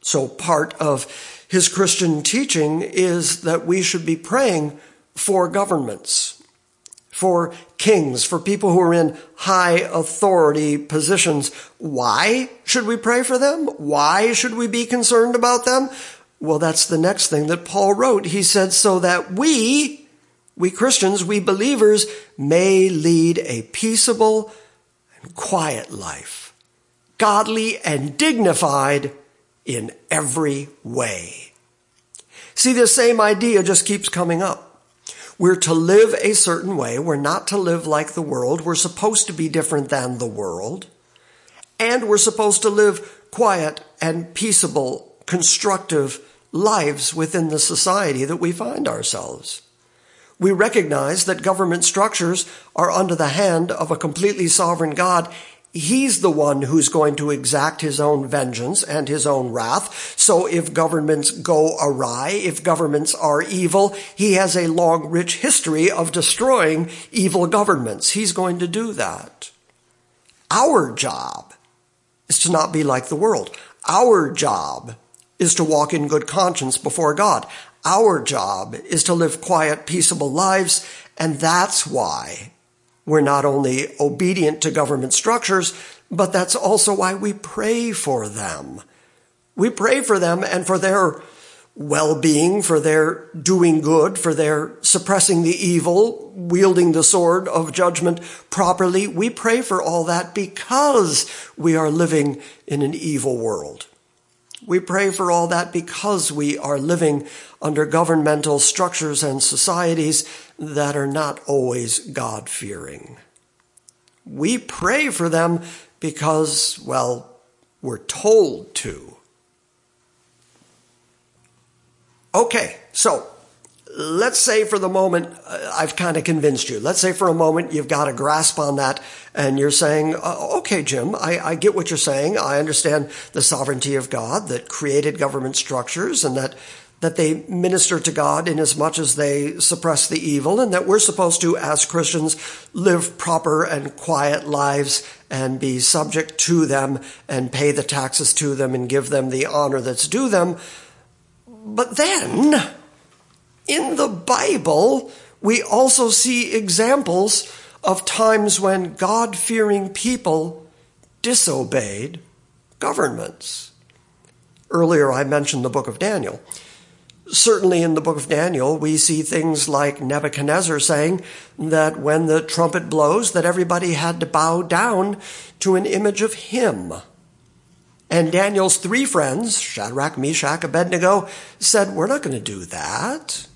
So part of his Christian teaching is that we should be praying for governments, for kings, for people who are in high authority positions. Why should we pray for them? Why should we be concerned about them? Well, that's the next thing that Paul wrote. He said, so that we, we Christians, we believers, may lead a peaceable and quiet life, godly and dignified in every way. See, the same idea just keeps coming up. We're to live a certain way. We're not to live like the world. We're supposed to be different than the world. And we're supposed to live quiet and peaceable, constructive lives within the society that we find ourselves. We recognize that government structures are under the hand of a completely sovereign God. He's the one who's going to exact his own vengeance and his own wrath. So if governments go awry, if governments are evil, he has a long, rich history of destroying evil governments. He's going to do that. Our job is to not be like the world. Our job is to walk in good conscience before God. Our job is to live quiet, peaceable lives, and that's why we're not only obedient to government structures, but that's also why we pray for them. We pray for them and for their well-being, for their doing good, for their suppressing the evil, wielding the sword of judgment properly. We pray for all that because we are living in an evil world. We pray for all that because we are living under governmental structures and societies that are not always God-fearing. We pray for them because, well, we're told to. Okay, so let's say for the moment I've kind of convinced you. Let's say for a moment you've got a grasp on that and you're saying, uh, okay, Jim, I, I get what you're saying. I understand the sovereignty of God that created government structures and that that they minister to God in as much as they suppress the evil, and that we're supposed to, as Christians, live proper and quiet lives and be subject to them and pay the taxes to them and give them the honor that's due them. But then, in the Bible, we also see examples of times when God-fearing people disobeyed governments. Earlier I mentioned the book of Daniel. Certainly in the book of Daniel, we see things like Nebuchadnezzar saying that when the trumpet blows, that everybody had to bow down to an image of him. And Daniel's three friends, Shadrach, Meshach, Abednego, said, we're not going to do that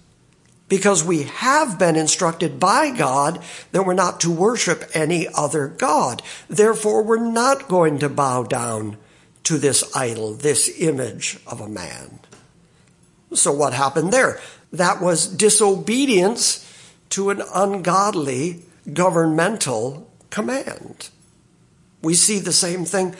because we have been instructed by God that we're not to worship any other God. Therefore, we're not going to bow down to this idol, this image of a man. So what happened there? That was disobedience to an ungodly governmental command. We see the same thing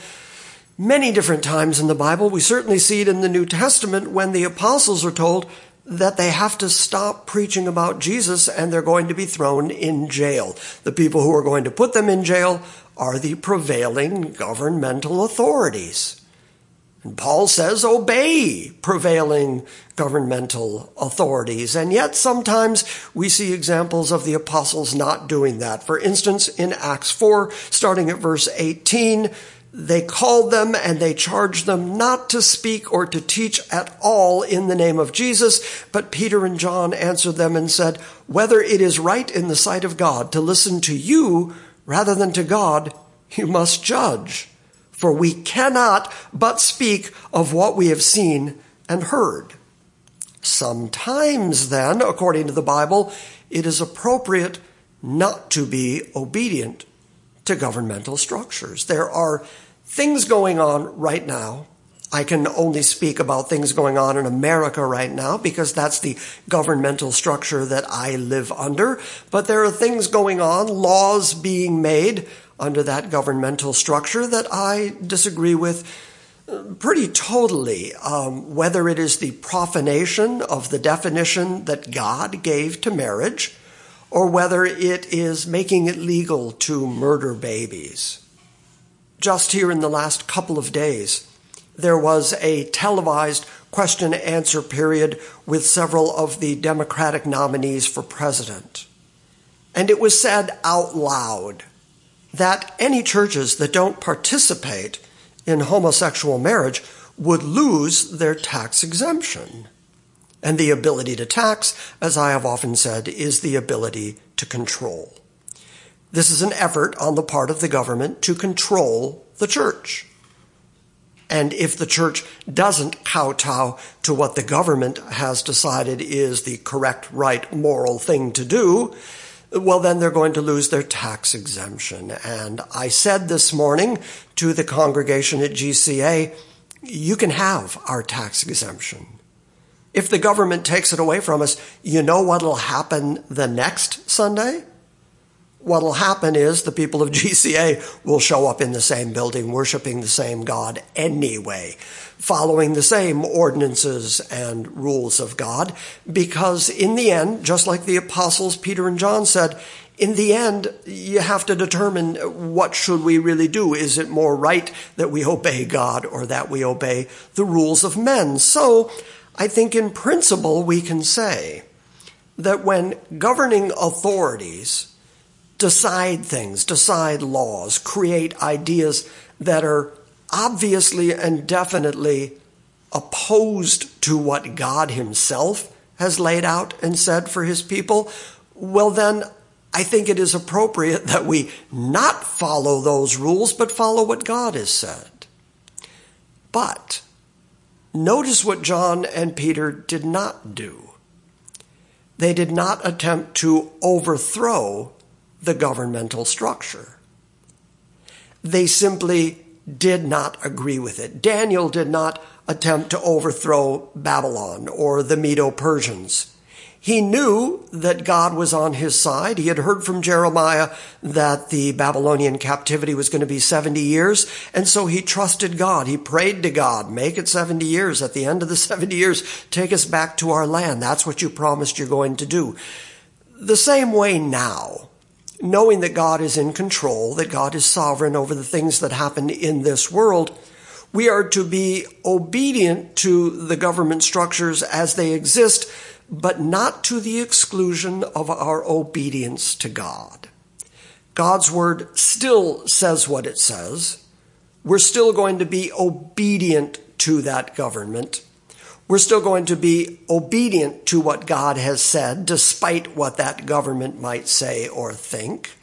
many different times in the Bible. We certainly see it in the New Testament when the apostles are told that they have to stop preaching about Jesus and they're going to be thrown in jail. The people who are going to put them in jail are the prevailing governmental authorities. And Paul says, obey prevailing governmental authorities. And yet sometimes we see examples of the apostles not doing that. For instance, in Acts four, starting at verse eighteen, they called them and they charged them not to speak or to teach at all in the name of Jesus. But Peter and John answered them and said, whether it is right in the sight of God to listen to you rather than to God, you must judge. For we cannot but speak of what we have seen and heard. Sometimes then, according to the Bible, it is appropriate not to be obedient to governmental structures. There are things going on right now. I can only speak about things going on in America right now because that's the governmental structure that I live under. But there are things going on, laws being made under that governmental structure that I disagree with pretty totally, um, whether it is the profanation of the definition that God gave to marriage, or whether it is making it legal to murder babies. Just here in the last couple of days, there was a televised question-answer period with several of the Democratic nominees for president. And it was said out loud that any churches that don't participate in homosexual marriage would lose their tax exemption. And the ability to tax, as I have often said, is the ability to control. This is an effort on the part of the government to control the church. And if the church doesn't kowtow to what the government has decided is the correct, right, moral thing to do, well, then they're going to lose their tax exemption. And I said this morning to the congregation at G C A, you can have our tax exemption. If the government takes it away from us, you know what will happen the next Sunday? What will happen is the people of G C A will show up in the same building, worshiping the same God anyway, following the same ordinances and rules of God, because in the end, just like the apostles Peter and John said, in the end, you have to determine what should we really do. Is it more right that we obey God or that we obey the rules of men? So I think in principle, we can say that when governing authorities decide things, decide laws, create ideas that are obviously and definitely opposed to what God himself has laid out and said for his people, well then, I think it is appropriate that we not follow those rules, but follow what God has said. But notice what John and Peter did not do. They did not attempt to overthrow the governmental structure. They simply did not agree with it. Daniel did not attempt to overthrow Babylon or the Medo-Persians. He knew that God was on his side. He had heard from Jeremiah that the Babylonian captivity was going to be seventy years, and so he trusted God. He prayed to God, make it seventy years. At the end of the seventy years, take us back to our land. That's what you promised you're going to do. The same way now, knowing that God is in control, that God is sovereign over the things that happen in this world, we are to be obedient to the government structures as they exist, but not to the exclusion of our obedience to God. God's word still says what it says. We're still going to be obedient to that government. We're still going to be obedient to what God has said, despite what that government might say or think.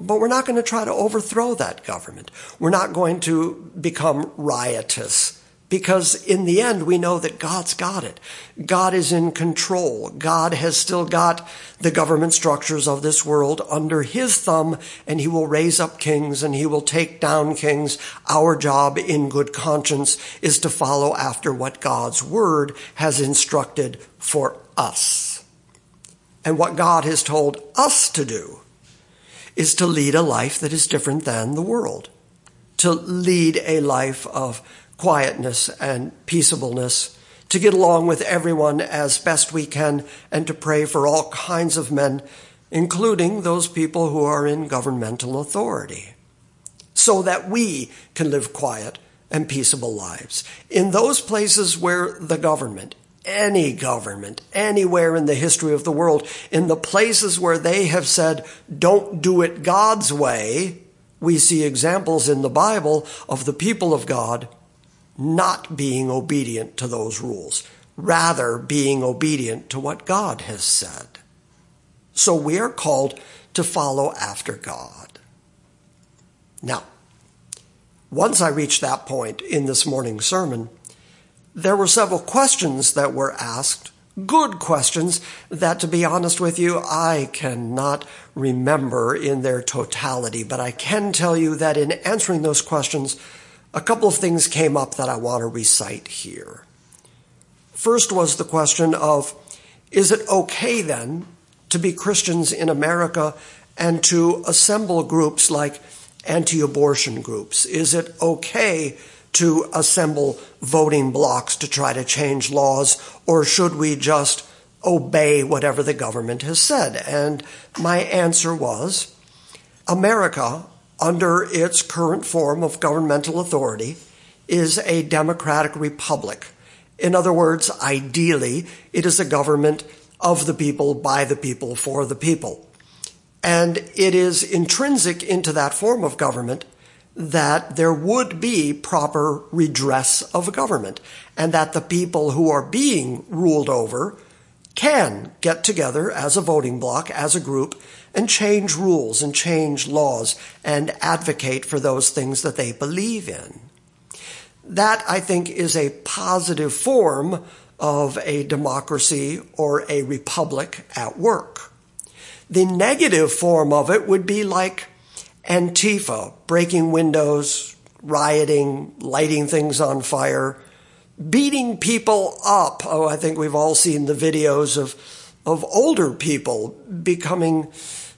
But we're not going to try to overthrow that government. We're not going to become riotous, because in the end, we know that God's got it. God is in control. God has still got the government structures of this world under his thumb, and he will raise up kings and he will take down kings. Our job in good conscience is to follow after what God's word has instructed for us. And what God has told us to do is to lead a life that is different than the world, to lead a life of quietness and peaceableness, to get along with everyone as best we can, and to pray for all kinds of men, including those people who are in governmental authority, so that we can live quiet and peaceable lives. In those places where the government, any government, anywhere in the history of the world, in the places where they have said, don't do it God's way, we see examples in the Bible of the people of God not being obedient to those rules, rather being obedient to what God has said. So we are called to follow after God. Now, once I reached that point in this morning's sermon, there were several questions that were asked, good questions that, to be honest with you, I cannot remember in their totality. But I can tell you that in answering those questions, a couple of things came up that I want to recite here. First was the question of, is it okay then to be Christians in America and to assemble groups like anti-abortion groups? Is it okay to assemble voting blocks to try to change laws, or should we just obey whatever the government has said? And my answer was, America, under its current form of governmental authority, is a democratic republic. In other words, ideally, it is a government of the people, by the people, for the people. And it is intrinsic into that form of government that there would be proper redress of government, and that the people who are being ruled over can get together as a voting bloc, as a group, and change rules and change laws and advocate for those things that they believe in. That, I think, is a positive form of a democracy or a republic at work. The negative form of it would be like Antifa, breaking windows, rioting, lighting things on fire, beating people up. Oh, I think we've all seen the videos of of older people becoming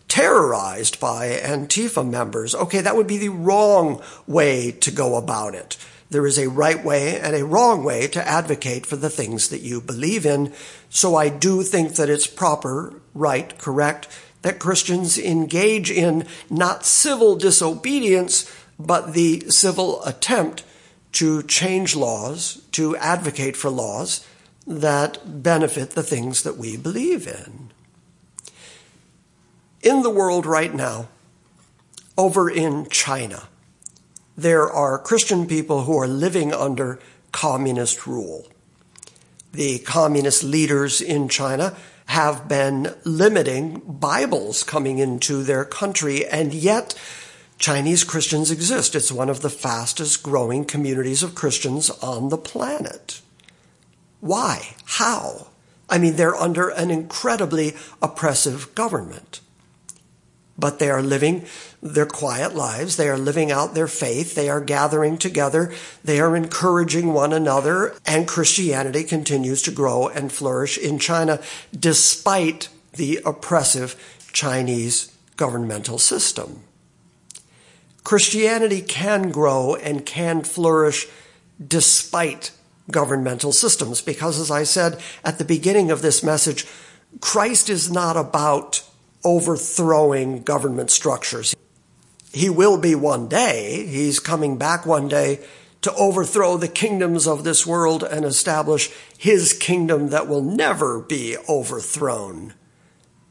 terrorized by Antifa members. Okay, that would be the wrong way to go about it. There is a right way and a wrong way to advocate for the things that you believe in. So I do think that it's proper, right, correct, that Christians engage in not civil disobedience, but the civil attempt to change laws, to advocate for laws that benefit the things that we believe in. In the world right now, over in China, there are Christian people who are living under communist rule. The communist leaders in China have been limiting Bibles coming into their country, and yet Chinese Christians exist. It's one of the fastest growing communities of Christians on the planet. Why? How? I mean, they're under an incredibly oppressive government. But they are living their quiet lives. They are living out their faith. They are gathering together. They are encouraging one another. And Christianity continues to grow and flourish in China, despite the oppressive Chinese governmental system. Christianity can grow and can flourish despite governmental systems, because, as I said at the beginning of this message, Christ is not about overthrowing government structures. He will be one day. He's coming back one day to overthrow the kingdoms of this world and establish his kingdom that will never be overthrown.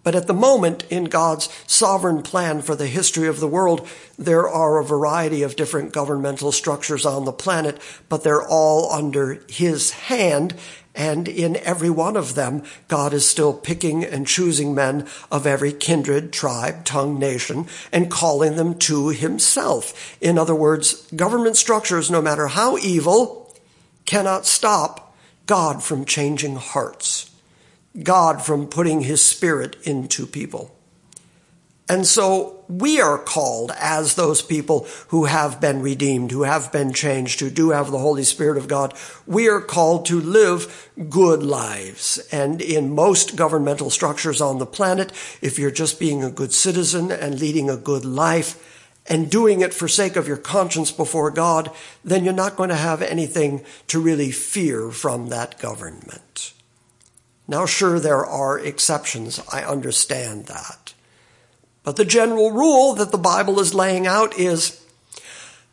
But at the moment, in God's sovereign plan for the history of the world, there are a variety of different governmental structures on the planet, but they're all under his hand. And in every one of them, God is still picking and choosing men of every kindred, tribe, tongue, nation, and calling them to himself. In other words, government structures, no matter how evil, cannot stop God from changing hearts, God from putting his spirit into people. And so we are called as those people who have been redeemed, who have been changed, who do have the Holy Spirit of God. We are called to live good lives. And in most governmental structures on the planet, if you're just being a good citizen and leading a good life and doing it for sake of your conscience before God, then you're not going to have anything to really fear from that government. Now, sure, there are exceptions. I understand that. But the general rule that the Bible is laying out is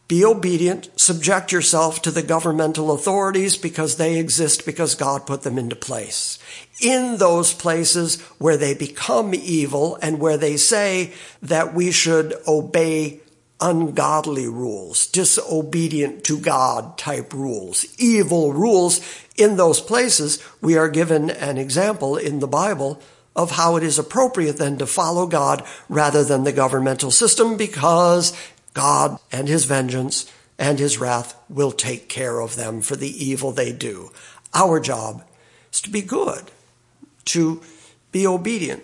be obedient, subject yourself to the governmental authorities because they exist because God put them into place. In those places where they become evil and where they say that we should obey ungodly rules, disobedient to God type rules, evil rules, in those places we are given an example in the Bible of how it is appropriate then to follow God rather than the governmental system, because God and his vengeance and his wrath will take care of them for the evil they do. Our job is to be good, to be obedient,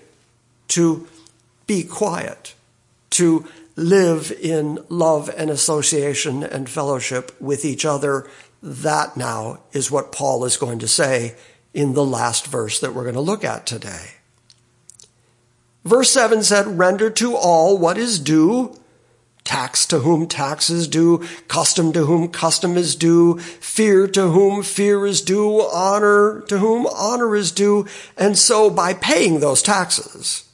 to be quiet, to live in love and association and fellowship with each other. That now is what Paul is going to say in the last verse that we're going to look at today. Verse seven said, render to all what is due, tax to whom tax is due, custom to whom custom is due, fear to whom fear is due, honor to whom honor is due. And so by paying those taxes,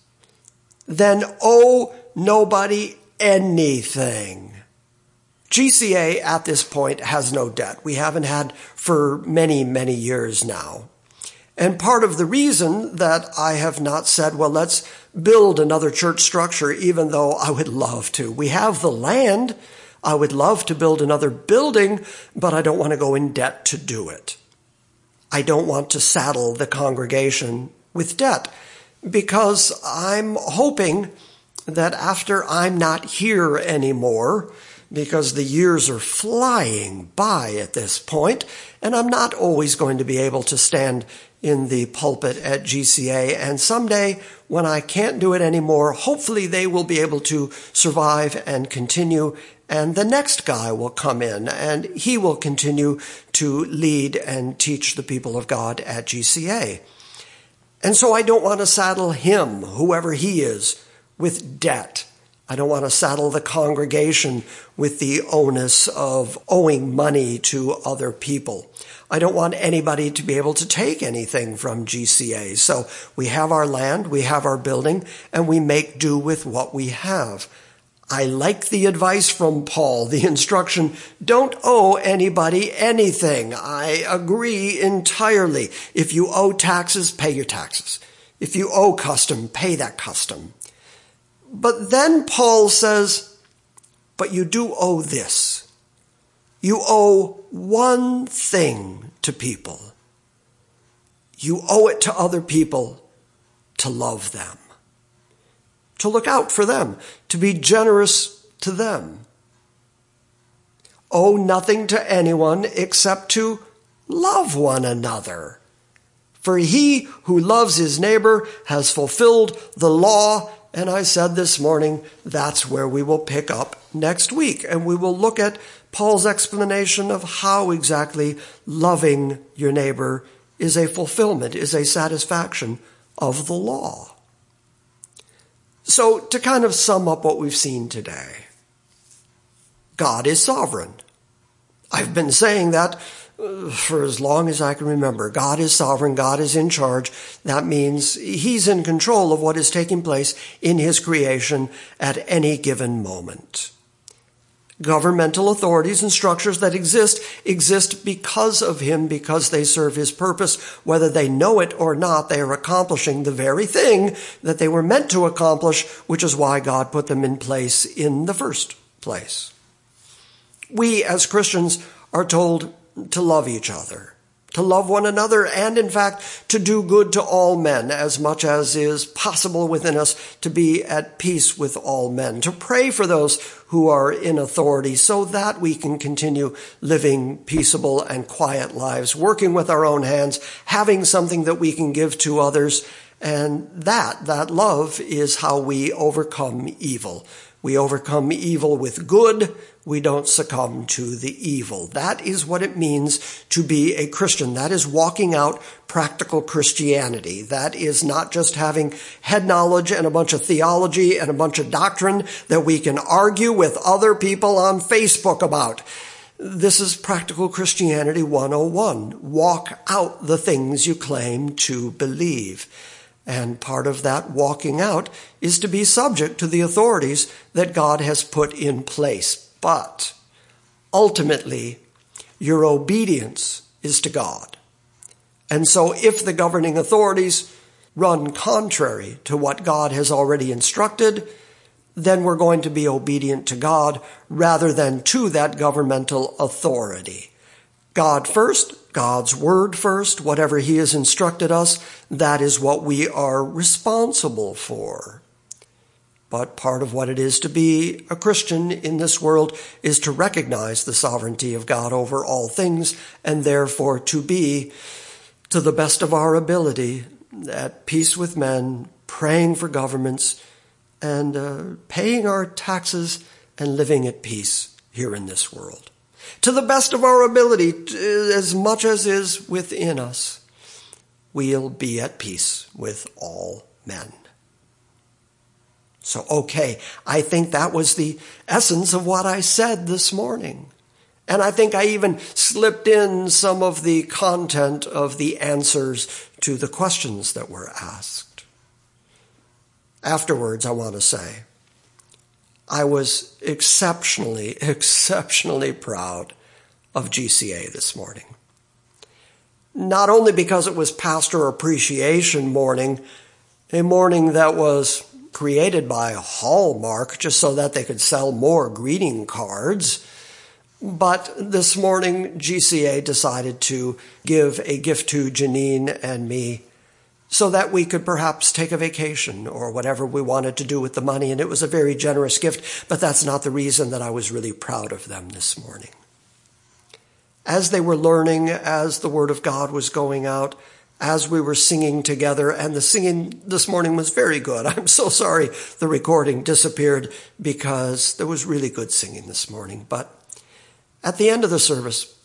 then owe nobody anything. G C A at this point has no debt. We haven't had for many, many years now. And part of the reason that I have not said, well, let's build another church structure, even though I would love to. We have the land. I would love to build another building, but I don't want to go in debt to do it. I don't want to saddle the congregation with debt, because I'm hoping that after I'm not here anymore, because the years are flying by at this point, and I'm not always going to be able to stand in the pulpit at G C A. And someday, when I can't do it anymore, hopefully they will be able to survive and continue, and the next guy will come in, and he will continue to lead and teach the people of God at G C A. And so I don't want to saddle him, whoever he is, with debt. I don't want to saddle the congregation with the onus of owing money to other people. I don't want anybody to be able to take anything from G C A. So we have our land, we have our building, and we make do with what we have. I like the advice from Paul, the instruction, don't owe anybody anything. I agree entirely. If you owe taxes, pay your taxes. If you owe custom, pay that custom. But then Paul says, but you do owe this. You owe one thing to people. You owe it to other people to love them, to look out for them, to be generous to them. Owe nothing to anyone except to love one another. For he who loves his neighbor has fulfilled the law. And I said this morning, that's where we will pick up next week. And we will look at Paul's explanation of how exactly loving your neighbor is a fulfillment, is a satisfaction of the law. So to kind of sum up what we've seen today, God is sovereign. I've been saying that for as long as I can remember. God is sovereign. God is in charge. That means he's in control of what is taking place in his creation at any given moment. Governmental authorities and structures that exist, exist because of him, because they serve his purpose. Whether they know it or not, they are accomplishing the very thing that they were meant to accomplish, which is why God put them in place in the first place. We as Christians are told to love each other, to love one another, and in fact, to do good to all men as much as is possible within us, to be at peace with all men, to pray for those who are in authority so that we can continue living peaceable and quiet lives, working with our own hands, having something that we can give to others. And that, that love is how we overcome evil. We overcome evil with good. We don't succumb to the evil. That is what it means to be a Christian. That is walking out practical Christianity. That is not just having head knowledge and a bunch of theology and a bunch of doctrine that we can argue with other people on Facebook about. This is practical Christianity one oh one. Walk out the things you claim to believe. And part of that walking out is to be subject to the authorities that God has put in place. But ultimately, your obedience is to God. And so if the governing authorities run contrary to what God has already instructed, then we're going to be obedient to God rather than to that governmental authority. God first, God's word first, whatever he has instructed us, that is what we are responsible for. But part of what it is to be a Christian in this world is to recognize the sovereignty of God over all things, and therefore to be, to the best of our ability, at peace with men, praying for governments, and uh, paying our taxes and living at peace here in this world. To the best of our ability, as much as is within us, we'll be at peace with all men. So, okay, I think that was the essence of what I said this morning. And I think I even slipped in some of the content of the answers to the questions that were asked. Afterwards, I want to say, I was exceptionally, exceptionally proud of G C A this morning. Not only because it was Pastor Appreciation Morning, a morning that was created by Hallmark just so that they could sell more greeting cards, but this morning G C A decided to give a gift to Janine and me so that we could perhaps take a vacation or whatever we wanted to do with the money. And it was a very generous gift, but that's not the reason that I was really proud of them this morning. As they were learning, as the Word of God was going out, as we were singing together, and the singing this morning was very good. I'm so sorry the recording disappeared because there was really good singing this morning. But at the end of the service,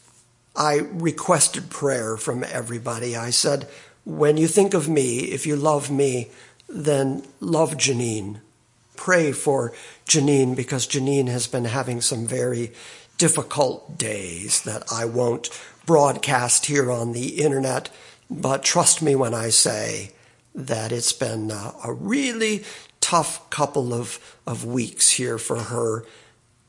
I requested prayer from everybody. I said, when you think of me, if you love me, then love Janine. Pray for Janine, because Janine has been having some very difficult days that I won't broadcast here on the internet. But trust me when I say that it's been a really tough couple of, of weeks here for her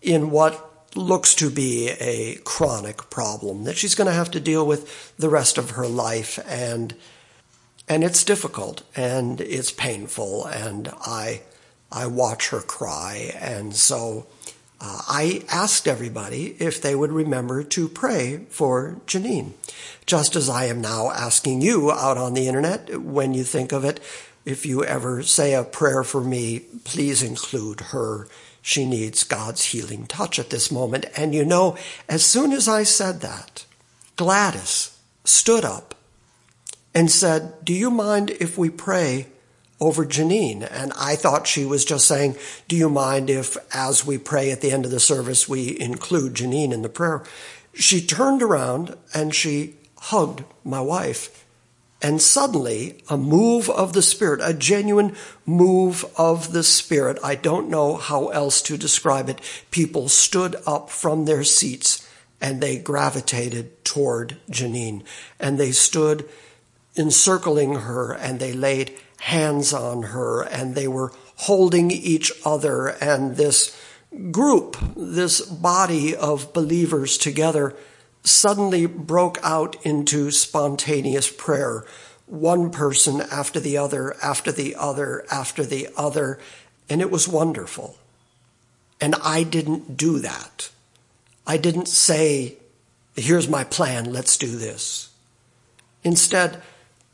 in what looks to be a chronic problem that she's going to have to deal with the rest of her life. And And it's difficult, and it's painful, and I I watch her cry. And so uh, I asked everybody if they would remember to pray for Janine, just as I am now asking you out on the internet, when you think of it, if you ever say a prayer for me, please include her. She needs God's healing touch at this moment. And you know, as soon as I said that, Gladys stood up and said, do you mind if we pray over Janine? And I thought she was just saying, do you mind if, as we pray at the end of the service, we include Janine in the prayer? She turned around and she hugged my wife. And suddenly, a move of the Spirit, a genuine move of the Spirit, I don't know how else to describe it, people stood up from their seats and they gravitated toward Janine. And they stood encircling her, and they laid hands on her, and they were holding each other, and this group, this body of believers together, suddenly broke out into spontaneous prayer, one person after the other, after the other, after the other, and it was wonderful. And I didn't do that. I didn't say, here's my plan, let's do this. Instead,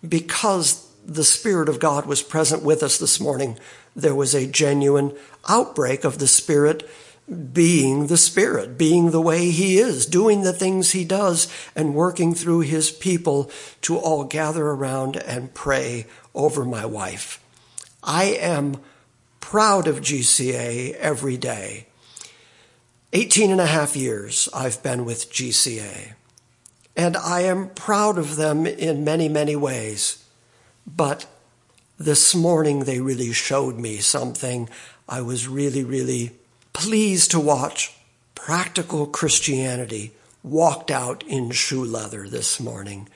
because the Spirit of God was present with us this morning, there was a genuine outbreak of the Spirit being the Spirit, being the way He is, doing the things He does, and working through His people to all gather around and pray over my wife. I am proud of G C A every day. eighteen and a half years I've been with G C A, and I am proud of them in many, many ways. But this morning they really showed me something. I was really, really pleased to watch practical Christianity walked out in shoe leather this morning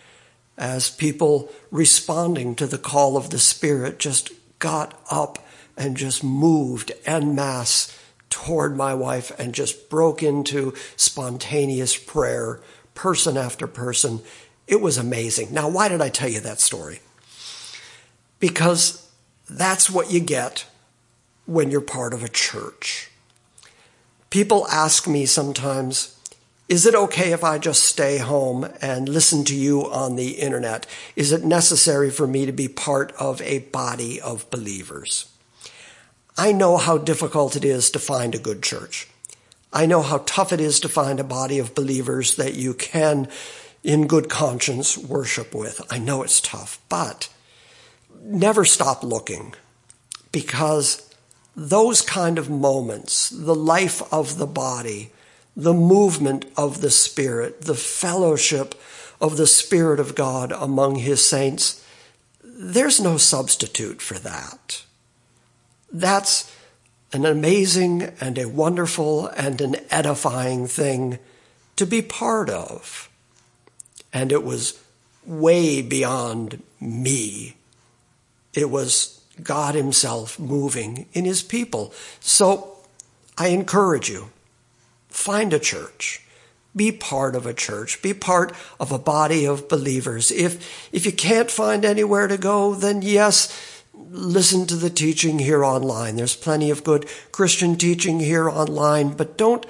as people responding to the call of the Spirit just got up and just moved en masse toward my wife and just broke into spontaneous prayer, person after person. It was amazing. Now, why did I tell you that story? Because that's what you get when you're part of a church. People ask me sometimes, is it okay if I just stay home and listen to you on the internet? Is it necessary for me to be part of a body of believers? I know how difficult it is to find a good church. I know how tough it is to find a body of believers that you can, in good conscience, worship with. I know it's tough, but never stop looking, because those kind of moments, the life of the body, the movement of the Spirit, the fellowship of the Spirit of God among His saints, there's no substitute for that. That's an amazing and a wonderful and an edifying thing to be part of. And it was way beyond me. It was God Himself moving in His people. So I encourage you, find a church. Be part of a church. Be part of a body of believers. If if you can't find anywhere to go, then yes, listen to the teaching here online. There's plenty of good Christian teaching here online, but don't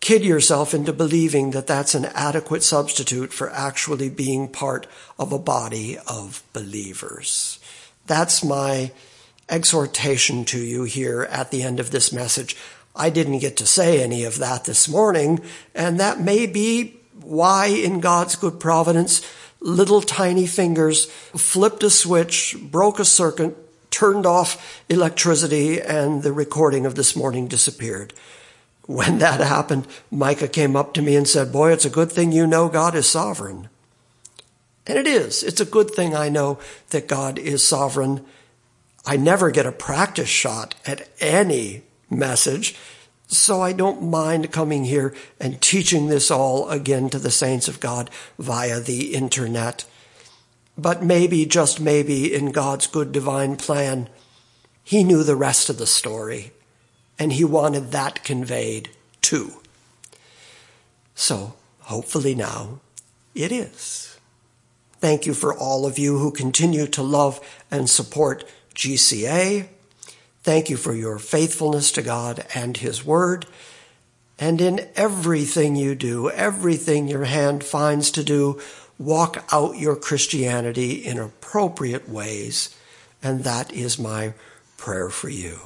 kid yourself into believing that that's an adequate substitute for actually being part of a body of believers. That's my exhortation to you here at the end of this message. I didn't get to say any of that this morning, and that may be why, in God's good providence, little tiny fingers flipped a switch, broke a circuit, turned off electricity, and the recording of this morning disappeared. When that happened, Micah came up to me and said, boy, it's a good thing you know God is sovereign. And it is. It's a good thing I know that God is sovereign. I never get a practice shot at any message, so I don't mind coming here and teaching this all again to the saints of God via the internet. But maybe, just maybe, in God's good divine plan, He knew the rest of the story, and He wanted that conveyed too. So hopefully now it is. Thank you for all of you who continue to love and support G C A. Thank you for your faithfulness to God and His Word. And in everything you do, everything your hand finds to do, walk out your Christianity in appropriate ways. And that is my prayer for you.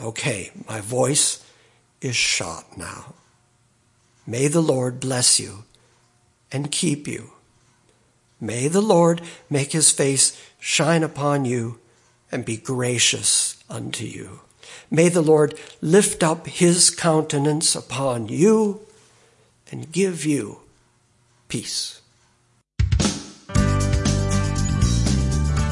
Okay, my voice is shot now. May the Lord bless you and keep you. May the Lord make His face shine upon you and be gracious unto you. May the Lord lift up His countenance upon you and give you peace.